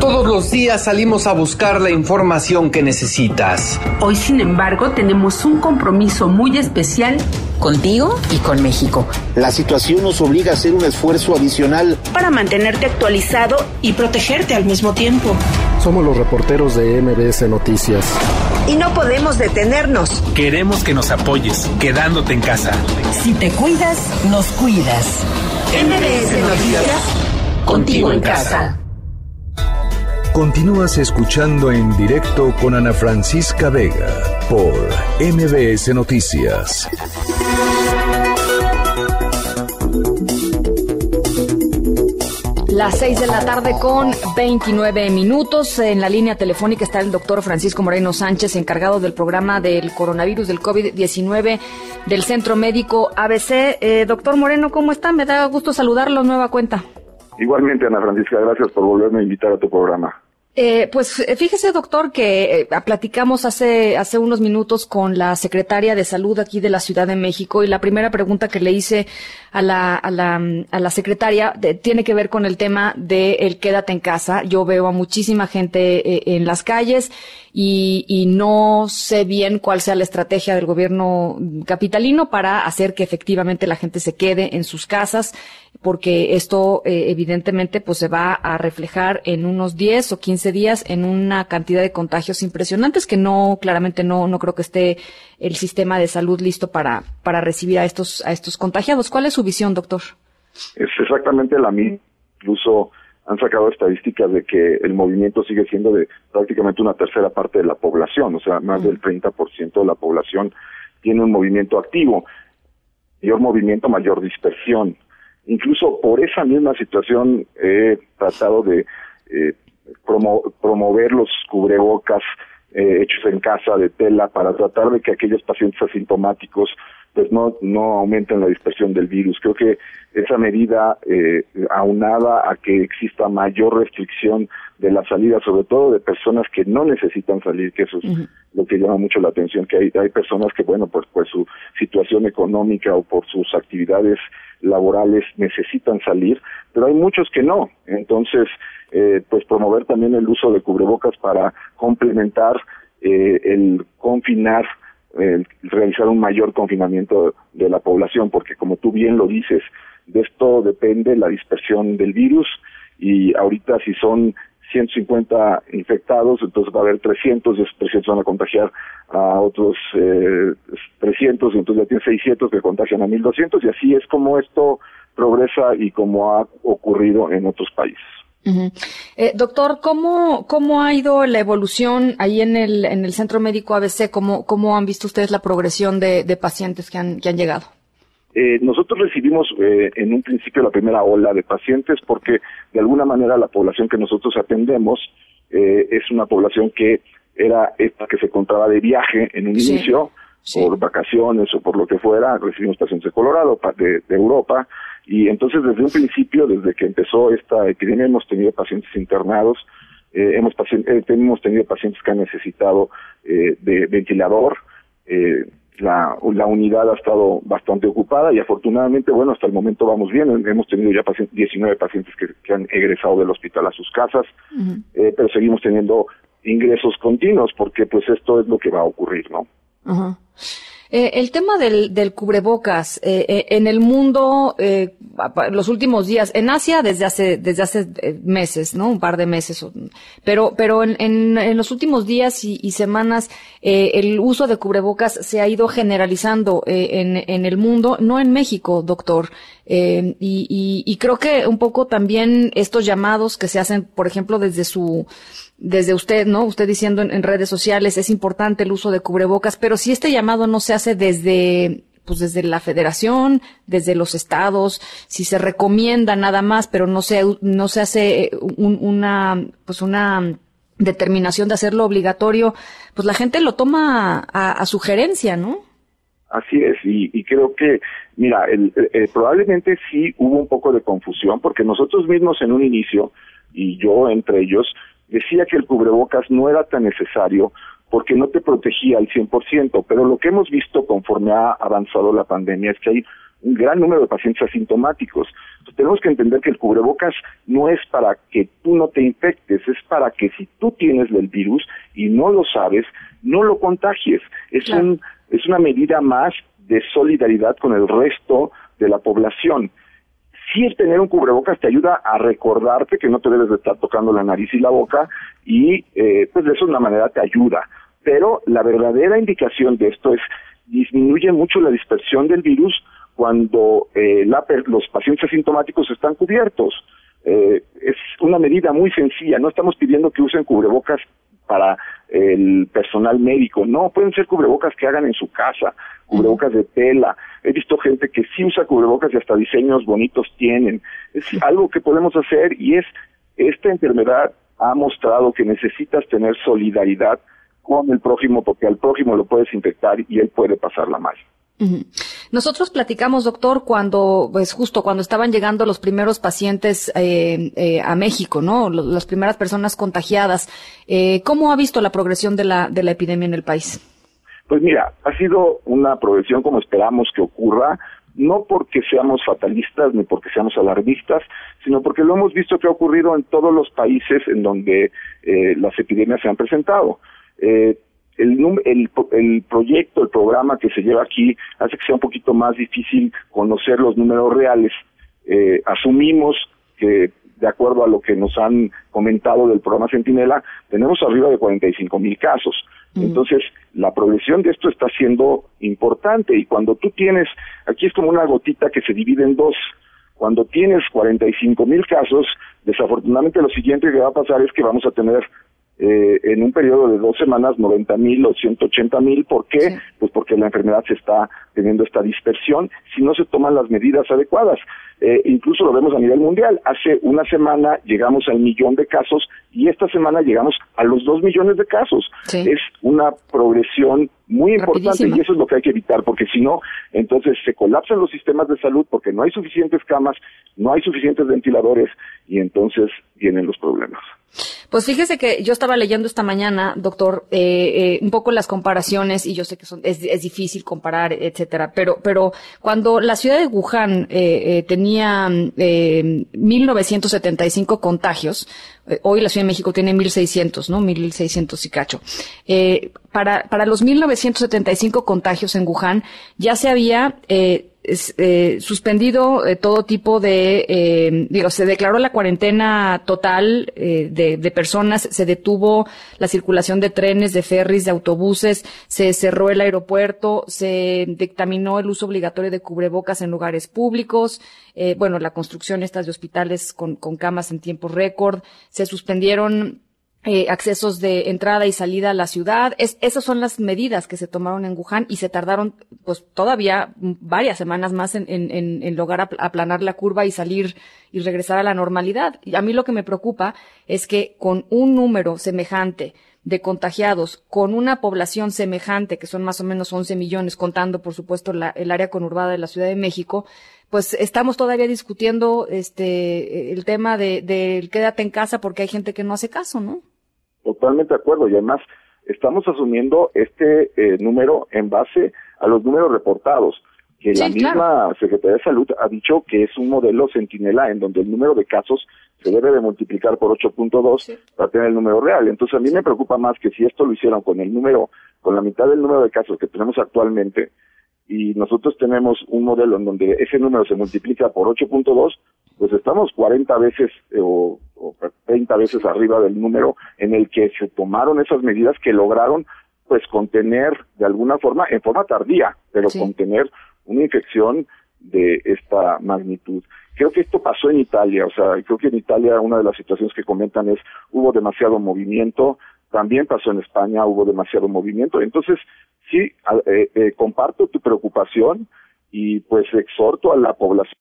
Todos los días salimos a buscar la información que necesitas. Hoy, sin embargo, tenemos un compromiso muy especial contigo y con México. La situación nos obliga a hacer un esfuerzo adicional para mantenerte actualizado y protegerte al mismo tiempo. Somos los reporteros de MBS Noticias. Y no podemos detenernos. Queremos que nos apoyes, quedándote en casa. Si te cuidas, nos cuidas. MBS Noticias, contigo en casa. Continúas escuchando en directo con Ana Francisca Vega por MBS Noticias. Las 6:29 p.m. En la línea telefónica está el doctor Francisco Moreno Sánchez, encargado del programa del coronavirus del COVID-19 del Centro Médico ABC. Doctor Moreno, ¿cómo está? Me da gusto saludarlo, nueva cuenta. Igualmente, Ana Francisca, gracias por volverme a invitar a tu programa. Pues fíjese, doctor, que platicamos hace unos minutos con la secretaria de Salud aquí de la Ciudad de México, y la primera pregunta que le hice a la secretaria tiene que ver con el tema de el quédate en casa. Yo veo a muchísima gente en las calles y no sé bien cuál sea la estrategia del gobierno capitalino para hacer que efectivamente la gente se quede en sus casas, porque esto evidentemente pues se va a reflejar en unos 10 o 15 días en una cantidad de contagios impresionantes que claramente no creo que esté el sistema de salud listo para recibir a estos contagiados. ¿Cuál es su visión, doctor? Es exactamente la misma. Incluso han sacado estadísticas de que el movimiento sigue siendo de prácticamente una tercera parte de la población, o sea, más del 30% de la población tiene un movimiento activo. Mayor movimiento, mayor dispersión. Incluso por esa misma situación he tratado de promover los cubrebocas hechos en casa de tela para tratar de que aquellos pacientes asintomáticos pues no aumenten la dispersión del virus. Creo que esa medida, aunada a que exista mayor restricción de la salida, sobre todo de personas que no necesitan salir, que eso es lo que llama mucho la atención, que hay personas que, bueno, pues por su situación económica o por sus actividades laborales necesitan salir, pero hay muchos que no. Entonces, pues promover también el uso de cubrebocas para complementar el confinar, realizar un mayor confinamiento de la población, porque como tú bien lo dices, de esto depende la dispersión del virus, y ahorita si son 150 infectados, entonces va a haber 300, y esos 300 van a contagiar a otros 300, y entonces ya tiene 600 que contagian a 1,200, y así es como esto progresa y como ha ocurrido en otros países. Doctor, ¿cómo ha ido la evolución ahí en el Centro Médico ABC? ¿Cómo han visto ustedes la progresión de pacientes que han llegado? Nosotros recibimos en un principio la primera ola de pacientes, porque de alguna manera la población que nosotros atendemos es una población que era esta que se encontraba de viaje en un inicio, por vacaciones o por lo que fuera. Recibimos pacientes de Colorado, de Europa, y entonces desde un principio, desde que empezó esta epidemia, hemos tenido pacientes internados, hemos tenido pacientes que han necesitado de ventilador, la unidad ha estado bastante ocupada y afortunadamente, bueno, hasta el momento vamos bien. Hemos tenido ya 19 pacientes que han egresado del hospital a sus casas, pero seguimos teniendo ingresos continuos, porque pues esto es lo que va a ocurrir, ¿no? Ajá. El tema del cubrebocas en el mundo, los últimos días, en Asia desde hace meses, ¿no? Un par de meses, pero en los últimos días y semanas el uso de cubrebocas se ha ido generalizando en el mundo, no en México, doctor. Y creo que un poco también estos llamados que se hacen, por ejemplo, desde usted, ¿no? Usted diciendo en redes sociales, es importante el uso de cubrebocas, pero si este llamado no se hace desde la Federación, desde los estados, si se recomienda nada más, pero no se hace una determinación de hacerlo obligatorio, pues la gente lo toma a sugerencia, ¿no? Así es, y creo que, mira, probablemente sí hubo un poco de confusión, porque nosotros mismos en un inicio, y yo entre ellos, decía que el cubrebocas no era tan necesario porque no te protegía al 100%, pero lo que hemos visto conforme ha avanzado la pandemia es que hay un gran número de pacientes asintomáticos. Entonces, tenemos que entender que el cubrebocas no es para que tú no te infectes, es para que si tú tienes el virus y no lo sabes, no lo contagies. Es una medida más de solidaridad con el resto de la población. Sí, el tener un cubrebocas te ayuda a recordarte que no te debes de estar tocando la nariz y la boca y pues de eso de una manera te ayuda. Pero la verdadera indicación de esto es disminuye mucho la dispersión del virus cuando los pacientes asintomáticos están cubiertos. Es una medida muy sencilla, no estamos pidiendo que usen cubrebocas para el personal médico, no, pueden ser cubrebocas que hagan en su casa, cubrebocas de tela. He visto gente que sí usa cubrebocas y hasta diseños bonitos tienen. Es algo que podemos hacer y esta enfermedad ha mostrado que necesitas tener solidaridad con el prójimo porque al prójimo lo puedes infectar y él puede pasarla mal. Nosotros platicamos, doctor, justo cuando estaban llegando los primeros pacientes a México, ¿no? Las primeras personas contagiadas. ¿Cómo ha visto la progresión de la epidemia en el país? Pues mira, ha sido una progresión como esperamos que ocurra, no porque seamos fatalistas ni porque seamos alarmistas, sino porque lo hemos visto que ha ocurrido en todos los países en donde las epidemias se han presentado. El proyecto, el programa que se lleva aquí hace que sea un poquito más difícil conocer los números reales. Asumimos que, de acuerdo a lo que nos han comentado del programa Centinela, tenemos arriba de 45,000 casos. Entonces, la progresión de esto está siendo importante y cuando tú tienes, aquí es como una gotita que se divide en dos. Cuando tienes 45,000 casos, desafortunadamente lo siguiente que va a pasar es que vamos a tener en un periodo de 2 semanas 90,000 o 180,000, ¿por qué? Sí. Pues porque la enfermedad se está teniendo esta dispersión si no se toman las medidas adecuadas. Incluso lo vemos a nivel mundial. Hace una semana llegamos al 1,000,000 de casos y esta semana llegamos a los 2,000,000 de casos. Sí. Es una progresión muy importante rapidísima. Y eso es lo que hay que evitar, porque si no, entonces se colapsan los sistemas de salud porque no hay suficientes camas, no hay suficientes ventiladores y entonces vienen los problemas. Pues fíjese que yo estaba leyendo esta mañana, doctor, un poco las comparaciones, y yo sé que es difícil comparar, etcétera, pero cuando la ciudad de Wuhan tenía 1,975 contagios, hoy la Ciudad de México tiene 1,600, ¿no? 1,600 y cacho. Para los 1,975 contagios en Wuhan ya se había suspendido todo tipo de, se declaró la cuarentena total de personas, se detuvo la circulación de trenes, de ferries, de autobuses, se cerró el aeropuerto, se dictaminó el uso obligatorio de cubrebocas en lugares públicos, la construcción de hospitales con camas en tiempo récord, se suspendieron accesos de entrada y salida a la ciudad. Esas son las medidas que se tomaron en Wuhan y se tardaron pues todavía varias semanas más en lograr aplanar la curva y salir y regresar a la normalidad. Y a mí lo que me preocupa es que con un número semejante de contagiados, con una población semejante, que son más o menos 11 millones, contando por supuesto el área conurbada de la Ciudad de México, pues estamos todavía discutiendo el tema del quédate en casa porque hay gente que no hace caso, ¿no? Totalmente de acuerdo, y además estamos asumiendo número en base a los números reportados, que sí, la misma Secretaría de Salud ha dicho que es un modelo centinela en donde el número de casos se debe de multiplicar por 8.2 para tener el número real. Entonces a mí me preocupa más que si esto lo hicieron con la mitad del número de casos que tenemos actualmente, y nosotros tenemos un modelo en donde ese número se multiplica por 8.2, pues estamos 40 veces o 30 veces arriba del número en el que se tomaron esas medidas que lograron pues contener de alguna forma, en forma tardía, pero contener una infección de esta magnitud. Creo que esto pasó en Italia, creo que en Italia una de las situaciones que comentan es hubo demasiado movimiento, también pasó en España, hubo demasiado movimiento, entonces sí, comparto tu preocupación y pues exhorto a la población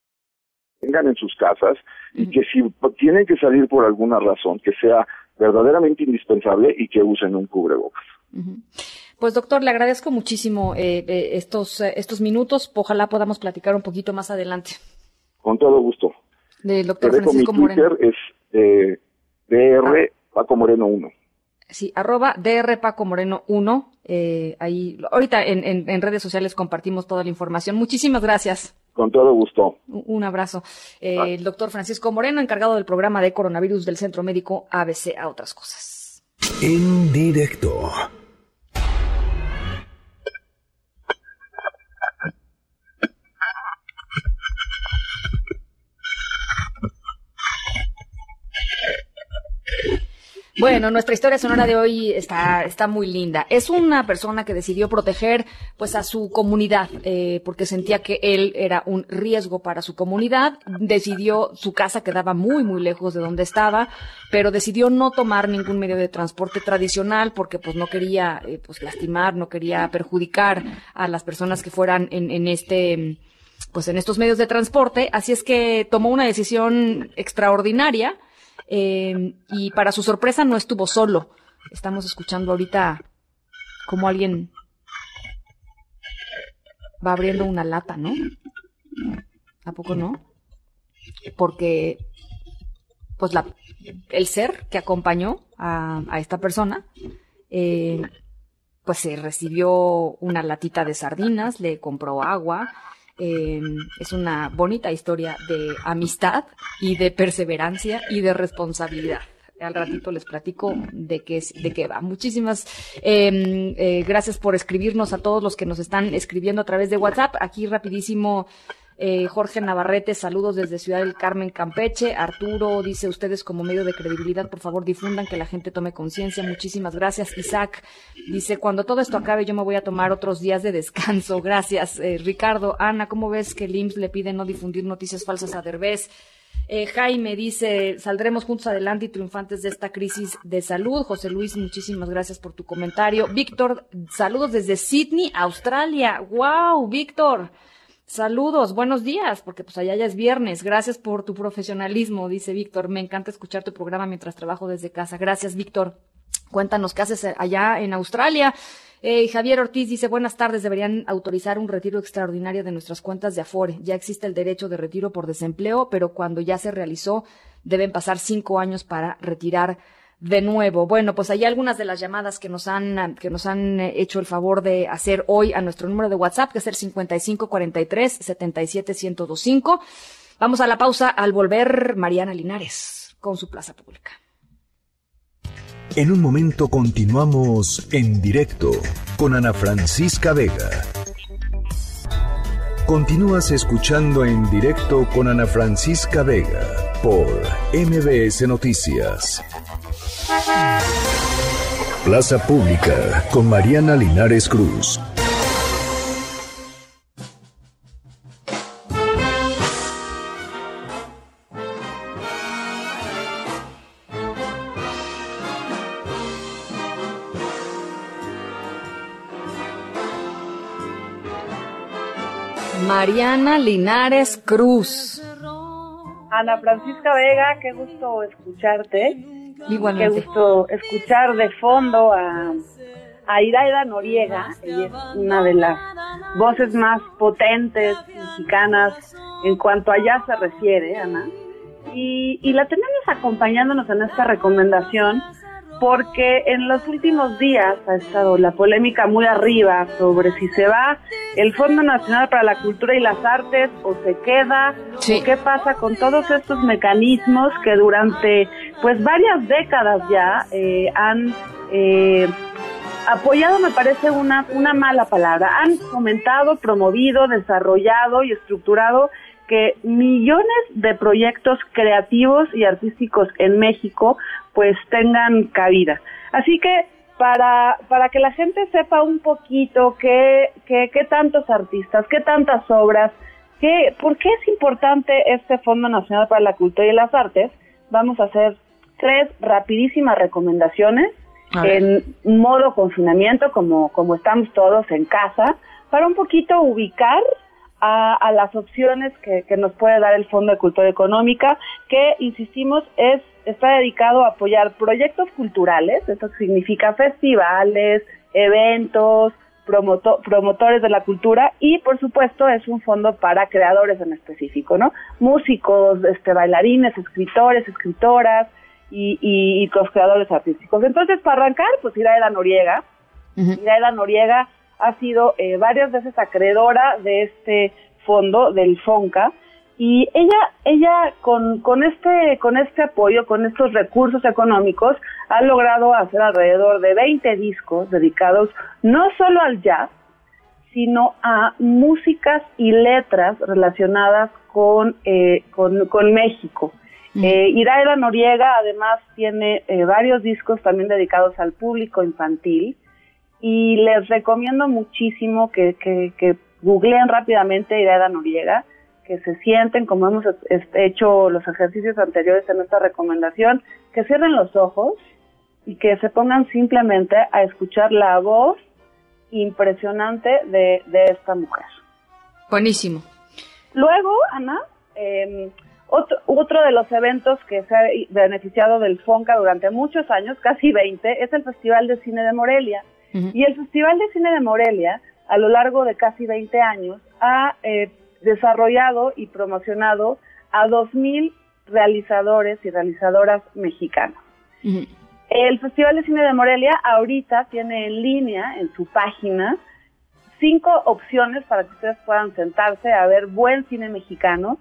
que vengan en sus casas y que si tienen que salir por alguna razón, que sea verdaderamente indispensable y que usen un cubrebocas. Pues doctor, le agradezco muchísimo estos minutos. Ojalá podamos platicar un poquito más adelante. Con todo gusto. Del doctor Francisco Moreno. Es DR Paco Moreno 1. Sí, @DR Paco Moreno 1. Ahí, ahorita en redes sociales compartimos toda la información. Muchísimas gracias. Con todo gusto. Un abrazo. El doctor Francisco Moreno, encargado del programa de coronavirus del Centro Médico ABC, a otras cosas. En directo. Bueno, nuestra historia sonora de hoy está muy linda. Es una persona que decidió proteger pues a su comunidad porque sentía que él era un riesgo para su comunidad. Decidió, su casa quedaba muy, muy lejos de donde estaba, pero decidió no tomar ningún medio de transporte tradicional porque pues no quería pues lastimar, no quería perjudicar a las personas que fueran en estos medios de transporte. Así es que tomó una decisión extraordinaria. Y para su sorpresa no estuvo solo. Estamos escuchando ahorita como alguien va abriendo una lata, ¿no? ¿A poco no? Porque pues el ser que acompañó a esta persona pues se recibió una latita de sardinas, le compró agua. Es una bonita historia de amistad y de perseverancia y de responsabilidad. Al ratito les platico de qué va. Muchísimas gracias por escribirnos a todos los que nos están escribiendo a través de WhatsApp. Aquí rapidísimo, Jorge Navarrete, saludos desde Ciudad del Carmen, Campeche. Arturo dice, ustedes como medio de credibilidad, por favor difundan, que la gente tome conciencia. Muchísimas gracias. Isaac dice, cuando todo esto acabe yo me voy a tomar otros días de descanso. Gracias. Ricardo, Ana, ¿cómo ves que el IMSS le pide no difundir noticias falsas a Derbez? Jaime dice, saldremos juntos adelante y triunfantes de esta crisis de salud. José Luis, muchísimas gracias por tu comentario. Víctor, saludos desde Sydney, Australia. ¡Wow, Víctor! Saludos, buenos días, porque pues allá ya es viernes. Gracias por tu profesionalismo, dice Víctor. Me encanta escuchar tu programa mientras trabajo desde casa. Gracias, Víctor. Cuéntanos qué haces allá en Australia. Javier Ortiz dice, buenas tardes, deberían autorizar un retiro extraordinario de nuestras cuentas de Afore. Ya existe el derecho de retiro por desempleo, pero cuando ya se realizó, deben pasar 5 años para retirar de nuevo. Bueno, pues hay algunas de las llamadas que nos han hecho el favor de hacer hoy a nuestro número de WhatsApp, que es el 5543-77125. Vamos a la pausa. Al volver, Mariana Linares con su Plaza Pública. En un momento continuamos en directo con Ana Francisca Vega. Continúas escuchando en directo con Ana Francisca Vega por MBS Noticias. Plaza Pública con Mariana Linares Cruz. Mariana Linares Cruz. Ana Francisca Vega, qué gusto escucharte. Igualmente. Qué gusto escuchar de fondo a Iraida Noriega. Ella es una de las voces más potentes mexicanas en cuanto a jazz se refiere, Ana. Y la tenemos acompañándonos en esta recomendación porque en los últimos días ha estado la polémica muy arriba sobre si se va el Fondo Nacional para la Cultura y las Artes o se queda, sí. O qué pasa con todos estos mecanismos que durante pues varias décadas ya han apoyado, me parece una mala palabra, han fomentado, promovido, desarrollado y estructurado que millones de proyectos creativos y artísticos en México pues tengan cabida. Así que para que la gente sepa un poquito qué tantos artistas, qué tantas obras, por qué es importante este Fondo Nacional para la Cultura y las Artes, vamos a hacer 3 rapidísimas recomendaciones en modo confinamiento, como estamos todos en casa, para un poquito ubicar a las opciones que nos puede dar el Fondo de Cultura Económica, que, insistimos, está dedicado a apoyar proyectos culturales. Esto significa festivales, eventos, promotores de la cultura, y por supuesto es un fondo para creadores en específico, ¿no? Músicos, bailarines, escritores, escritoras y los creadores artísticos. Entonces, para arrancar, pues Iraida Noriega. Uh-huh. Iraida Noriega ha sido varias veces acreedora de este fondo, del FONCA, y ella con este apoyo, con estos recursos económicos, ha logrado hacer alrededor de 20 discos dedicados no solo al jazz, sino a músicas y letras relacionadas con México. Uh-huh. Iraida Noriega además tiene varios discos también dedicados al público infantil, y les recomiendo muchísimo que googleen rápidamente Iraida Noriega, que se sienten, como hemos hecho los ejercicios anteriores en esta recomendación, que cierren los ojos y que se pongan simplemente a escuchar la voz impresionante de esta mujer. Buenísimo. Luego, Ana, otro de los eventos que se ha beneficiado del FONCA durante muchos años, casi 20, es el Festival de Cine de Morelia. Uh-huh. Y el Festival de Cine de Morelia, a lo largo de casi 20 años, ha desarrollado y promocionado a 2,000 realizadores y realizadoras mexicanos. Uh-huh. El Festival de Cine de Morelia ahorita tiene en línea, en su página, 5 opciones para que ustedes puedan sentarse a ver buen cine mexicano.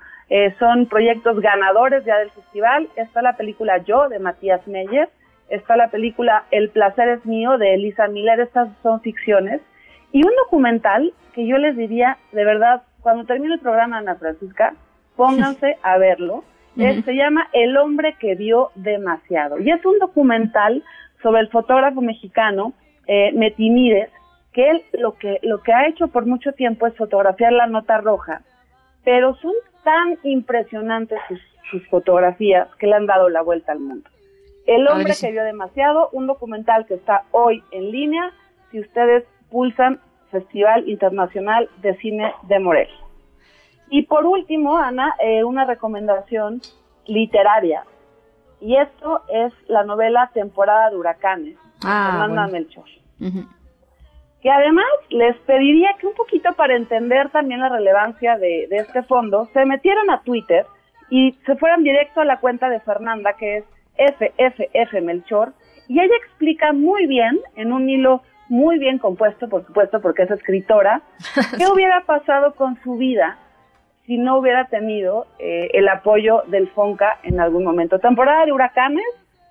Son proyectos ganadores ya del festival. Está la película Yo, de Matías Meyer. Está la película El placer es mío, de Elisa Miller. Estas son ficciones. Y un documental que yo les diría, de verdad, cuando termine el programa, Ana Francisca, pónganse a verlo. Uh-huh. Se llama El hombre que vio demasiado. Y es un documental sobre el fotógrafo mexicano Metinides, que él lo que ha hecho por mucho tiempo es fotografiar la nota roja, pero son tan impresionantes sus fotografías que le han dado la vuelta al mundo. El hombre que vio demasiado, un documental que está hoy en línea, si ustedes pulsan Festival Internacional de Cine de Morelia. Y por último, Ana, una recomendación literaria. Y esto es la novela Temporada de Huracanes, de Fernanda Melchor. Uh-huh. Que además les pediría que un poquito, para entender también la relevancia de este fondo, se metieran a Twitter y se fueran directo a la cuenta de Fernanda, que es FFF Melchor. Y ella explica muy bien, en un hilo muy bien compuesto, por supuesto, porque es escritora, qué hubiera pasado con su vida si no hubiera tenido el apoyo del FONCA en algún momento. Temporada de Huracanes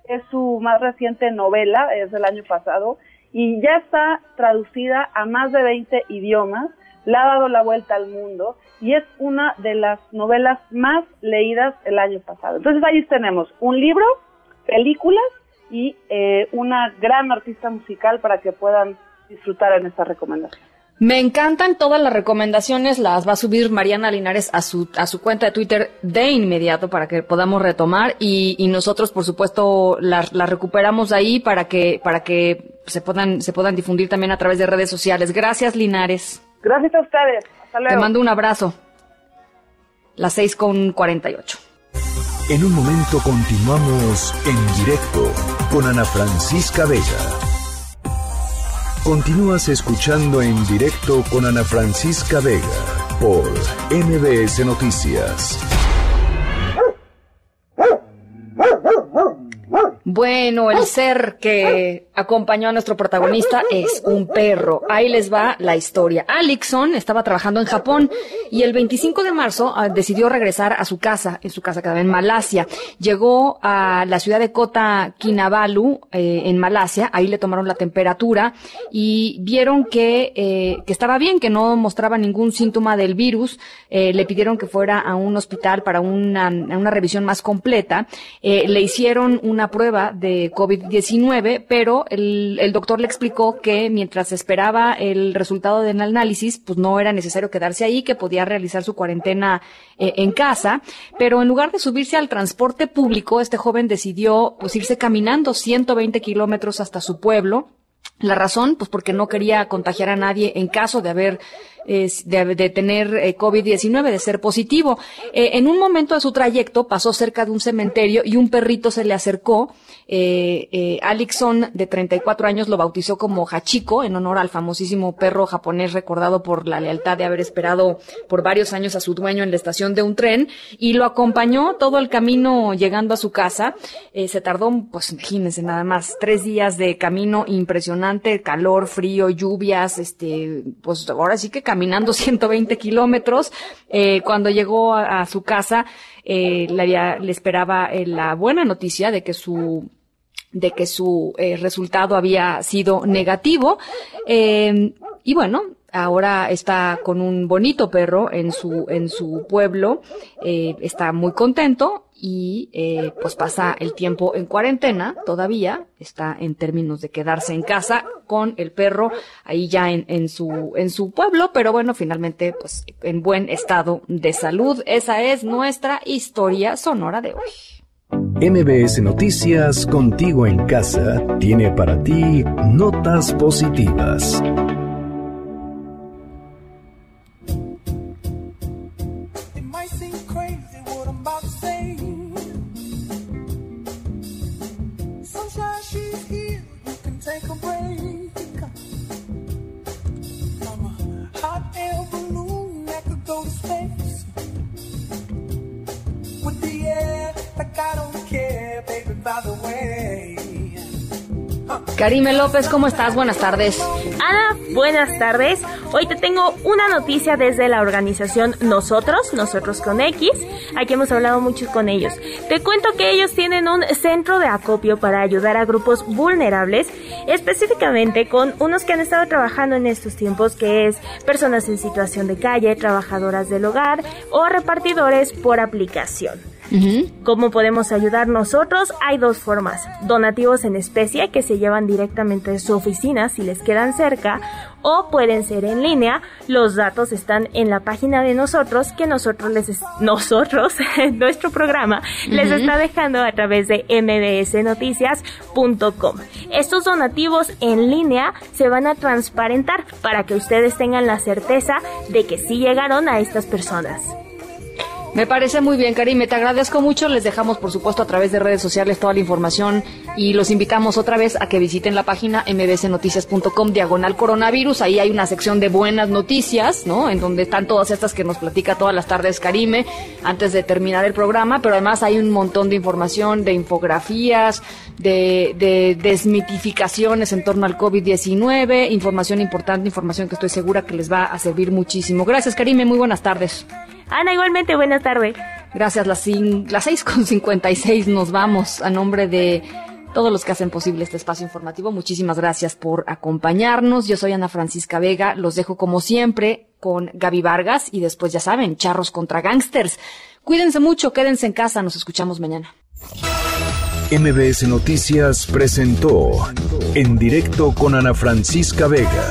es su más reciente novela, es del año pasado, y ya está traducida a más de 20 idiomas, le ha dado la vuelta al mundo, y es una de las novelas más leídas el año pasado. Entonces ahí tenemos un libro, películas, y una gran artista musical para que puedan disfrutar en esta recomendación. Me encantan todas las recomendaciones, las va a subir Mariana Linares a su cuenta de Twitter de inmediato para que podamos retomar, y nosotros por supuesto las recuperamos ahí para que se puedan difundir también a través de redes sociales. Gracias, Linares. Gracias a ustedes. Hasta luego. Te mando un abrazo. Las 6:48. En un momento continuamos en directo con Ana Francisca Vega. Continúas escuchando en directo con Ana Francisca Vega por MBS Noticias. Bueno, el ser que acompañó a nuestro protagonista es un perro. Ahí les va la historia. Alixon estaba trabajando en Japón y el 25 de marzo decidió regresar a su casa que estaba en Malasia. Llegó a la ciudad de Kota Kinabalu, en Malasia. Ahí le tomaron la temperatura y vieron que estaba bien, que no mostraba ningún síntoma del virus. Le pidieron que fuera a un hospital para una revisión más completa. Le hicieron una prueba de COVID-19, pero el doctor le explicó que mientras esperaba el resultado del análisis, pues no era necesario quedarse ahí, que podía realizar su cuarentena en casa, pero en lugar de subirse al transporte público, este joven decidió pues irse caminando 120 kilómetros hasta su pueblo. La razón, pues porque no quería contagiar a nadie en caso de haber de tener COVID-19, de ser positivo. En un momento de su trayecto pasó cerca de un cementerio y un perrito se le acercó. Alixon, de 34 años, lo bautizó como Hachiko, en honor al famosísimo perro japonés recordado por la lealtad de haber esperado por varios años a su dueño en la estación de un tren, y lo acompañó todo el camino llegando a su casa. Se tardó, pues imagínense nada más, 3 días de camino impresionante, calor, frío, lluvias, pues ahora sí que caminando 120 kilómetros. Cuando llegó a su casa, le esperaba la buena noticia de que su resultado había sido negativo. Y bueno, ahora está con un bonito perro en su pueblo, está muy contento y pues pasa el tiempo en cuarentena, todavía está en términos de quedarse en casa con el perro ahí ya en su pueblo, pero bueno, finalmente pues en buen estado de salud. Esa es nuestra historia sonora de hoy. MBS Noticias, contigo en casa, tiene para ti notas positivas. Karime López, ¿cómo estás? Buenas tardes. Ana, buenas tardes. Hoy te tengo una noticia desde la organización Nosotros con X. Aquí hemos hablado mucho con ellos. Te cuento que ellos tienen un centro de acopio para ayudar a grupos vulnerables, específicamente con unos que han estado trabajando en estos tiempos, que es personas en situación de calle, trabajadoras del hogar o repartidores por aplicación. ¿Cómo podemos ayudar nosotros? Hay dos formas: donativos en especie, que se llevan directamente de su oficina si les quedan cerca, o pueden ser en línea. Los datos están en la página de Nosotros, que nuestro programa les está dejando a través de mbsnoticias.com. Estos donativos en línea se van a transparentar para que ustedes tengan la certeza de que sí llegaron a estas personas. Me parece muy bien, Karime, te agradezco mucho. Les dejamos, por supuesto, a través de redes sociales toda la información y los invitamos otra vez a que visiten la página mbsnoticias.com/coronavirus. Ahí hay una sección de buenas noticias, ¿no? En donde están todas estas que nos platica todas las tardes Karime antes de terminar el programa, pero además hay un montón de información, de infografías, de desmitificaciones en torno al COVID-19, información importante, información que estoy segura que les va a servir muchísimo. Gracias, Karime, muy buenas tardes. Ana, igualmente, buenas tardes. Gracias, las 6:56 nos vamos. A nombre de todos los que hacen posible este espacio informativo, muchísimas gracias por acompañarnos. Yo soy Ana Francisca Vega, los dejo como siempre con Gaby Vargas y después, ya saben, charros contra gángsters. Cuídense mucho, quédense en casa, nos escuchamos mañana. MBS Noticias presentó En Directo con Ana Francisca Vega.